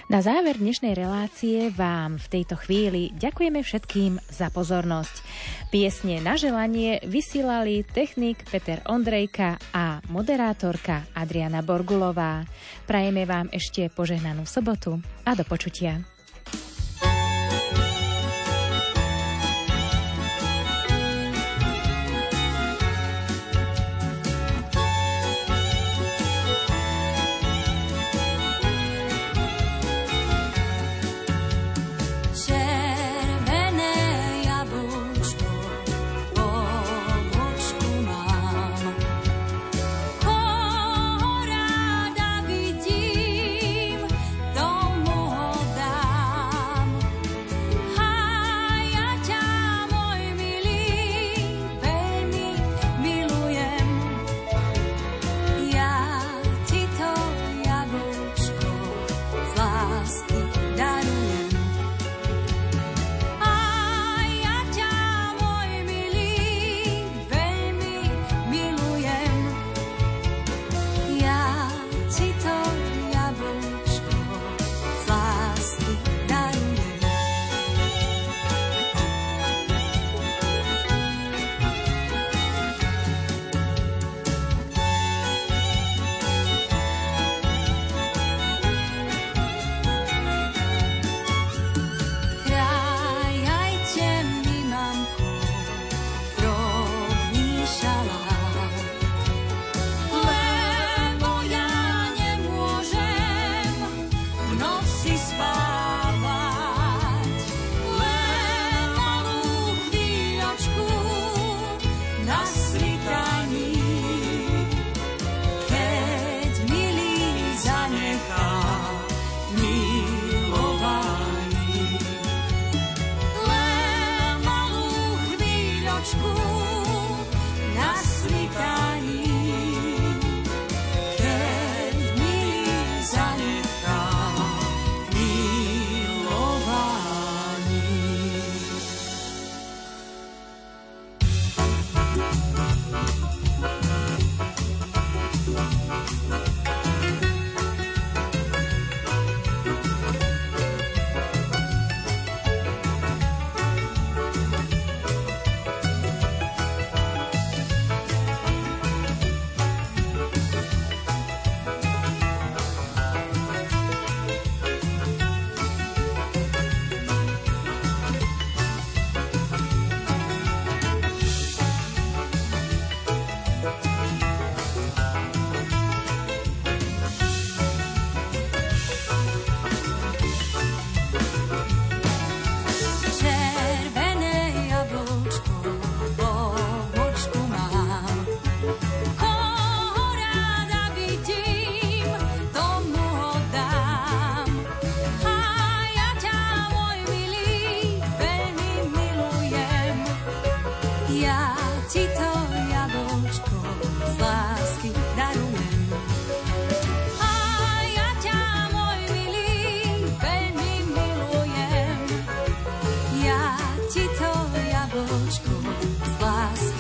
Na záver dnešnej relácie vám v tejto chvíli ďakujeme všetkým za pozornosť. Piesne na želanie vysielali technik Peter Ondrejka a moderátorka Adriana Borgulová. Prajeme vám ešte požehnanú sobotu a do počutia. Červené jablčko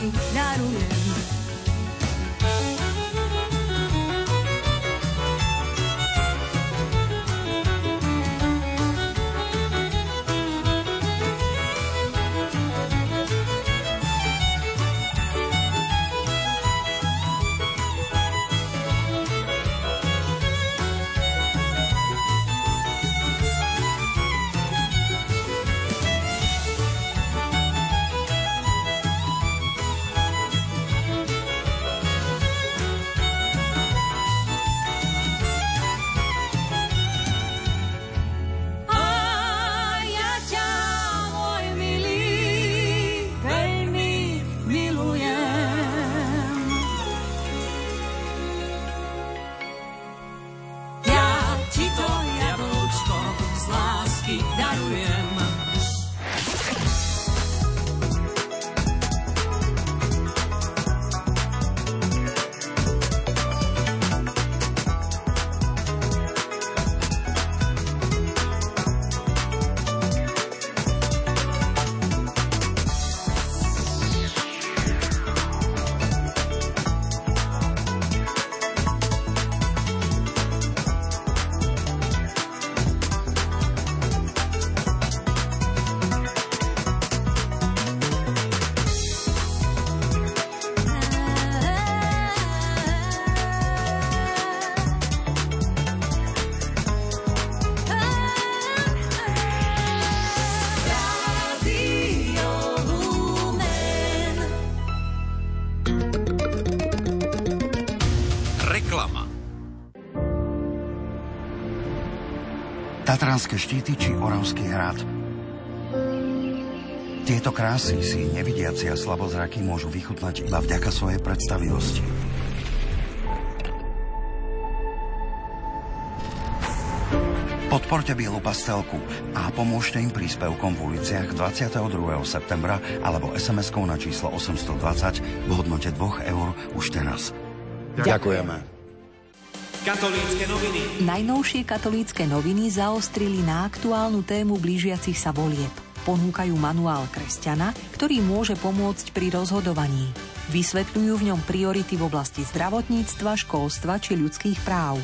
になるねTatranské štíty či Oravský hrad. Tieto krásy si nevidiaci a slabozraky môžu vychutnať iba vďaka svojej predstavivosti. Podporte bielu pastelku a pomôžte im príspevkom v uliciach 22. septembra alebo SMS-kou na číslo 820 v hodnote 2 eur už teraz. Ďakujeme. Katolícke noviny. Najnovšie katolícke noviny zaostrili na aktuálnu tému blížiacich sa volieb. Ponúkajú manuál kresťana, ktorý môže pomôcť pri rozhodovaní. Vysvetľujú v ňom priority v oblasti zdravotníctva, školstva či ľudských práv.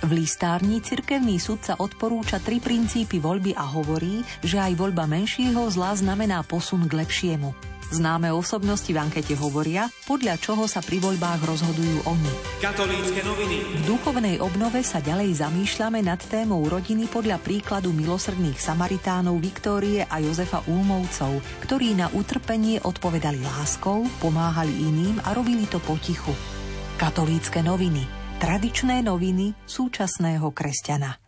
V listárni cirkevný sudca odporúča 3 princípy voľby a hovorí, že aj voľba menšieho zla znamená posun k lepšiemu. Známe osobnosti v ankete hovoria, podľa čoho sa pri voľbách rozhodujú oni. Katolícke noviny. V duchovnej obnove sa ďalej zamýšľame nad témou rodiny podľa príkladu milosrdných Samaritánov Viktórie a Jozefa Ulmovcov, ktorí na utrpenie odpovedali láskou, pomáhali iným a robili to potichu. Katolícke noviny. Tradičné noviny súčasného kresťana.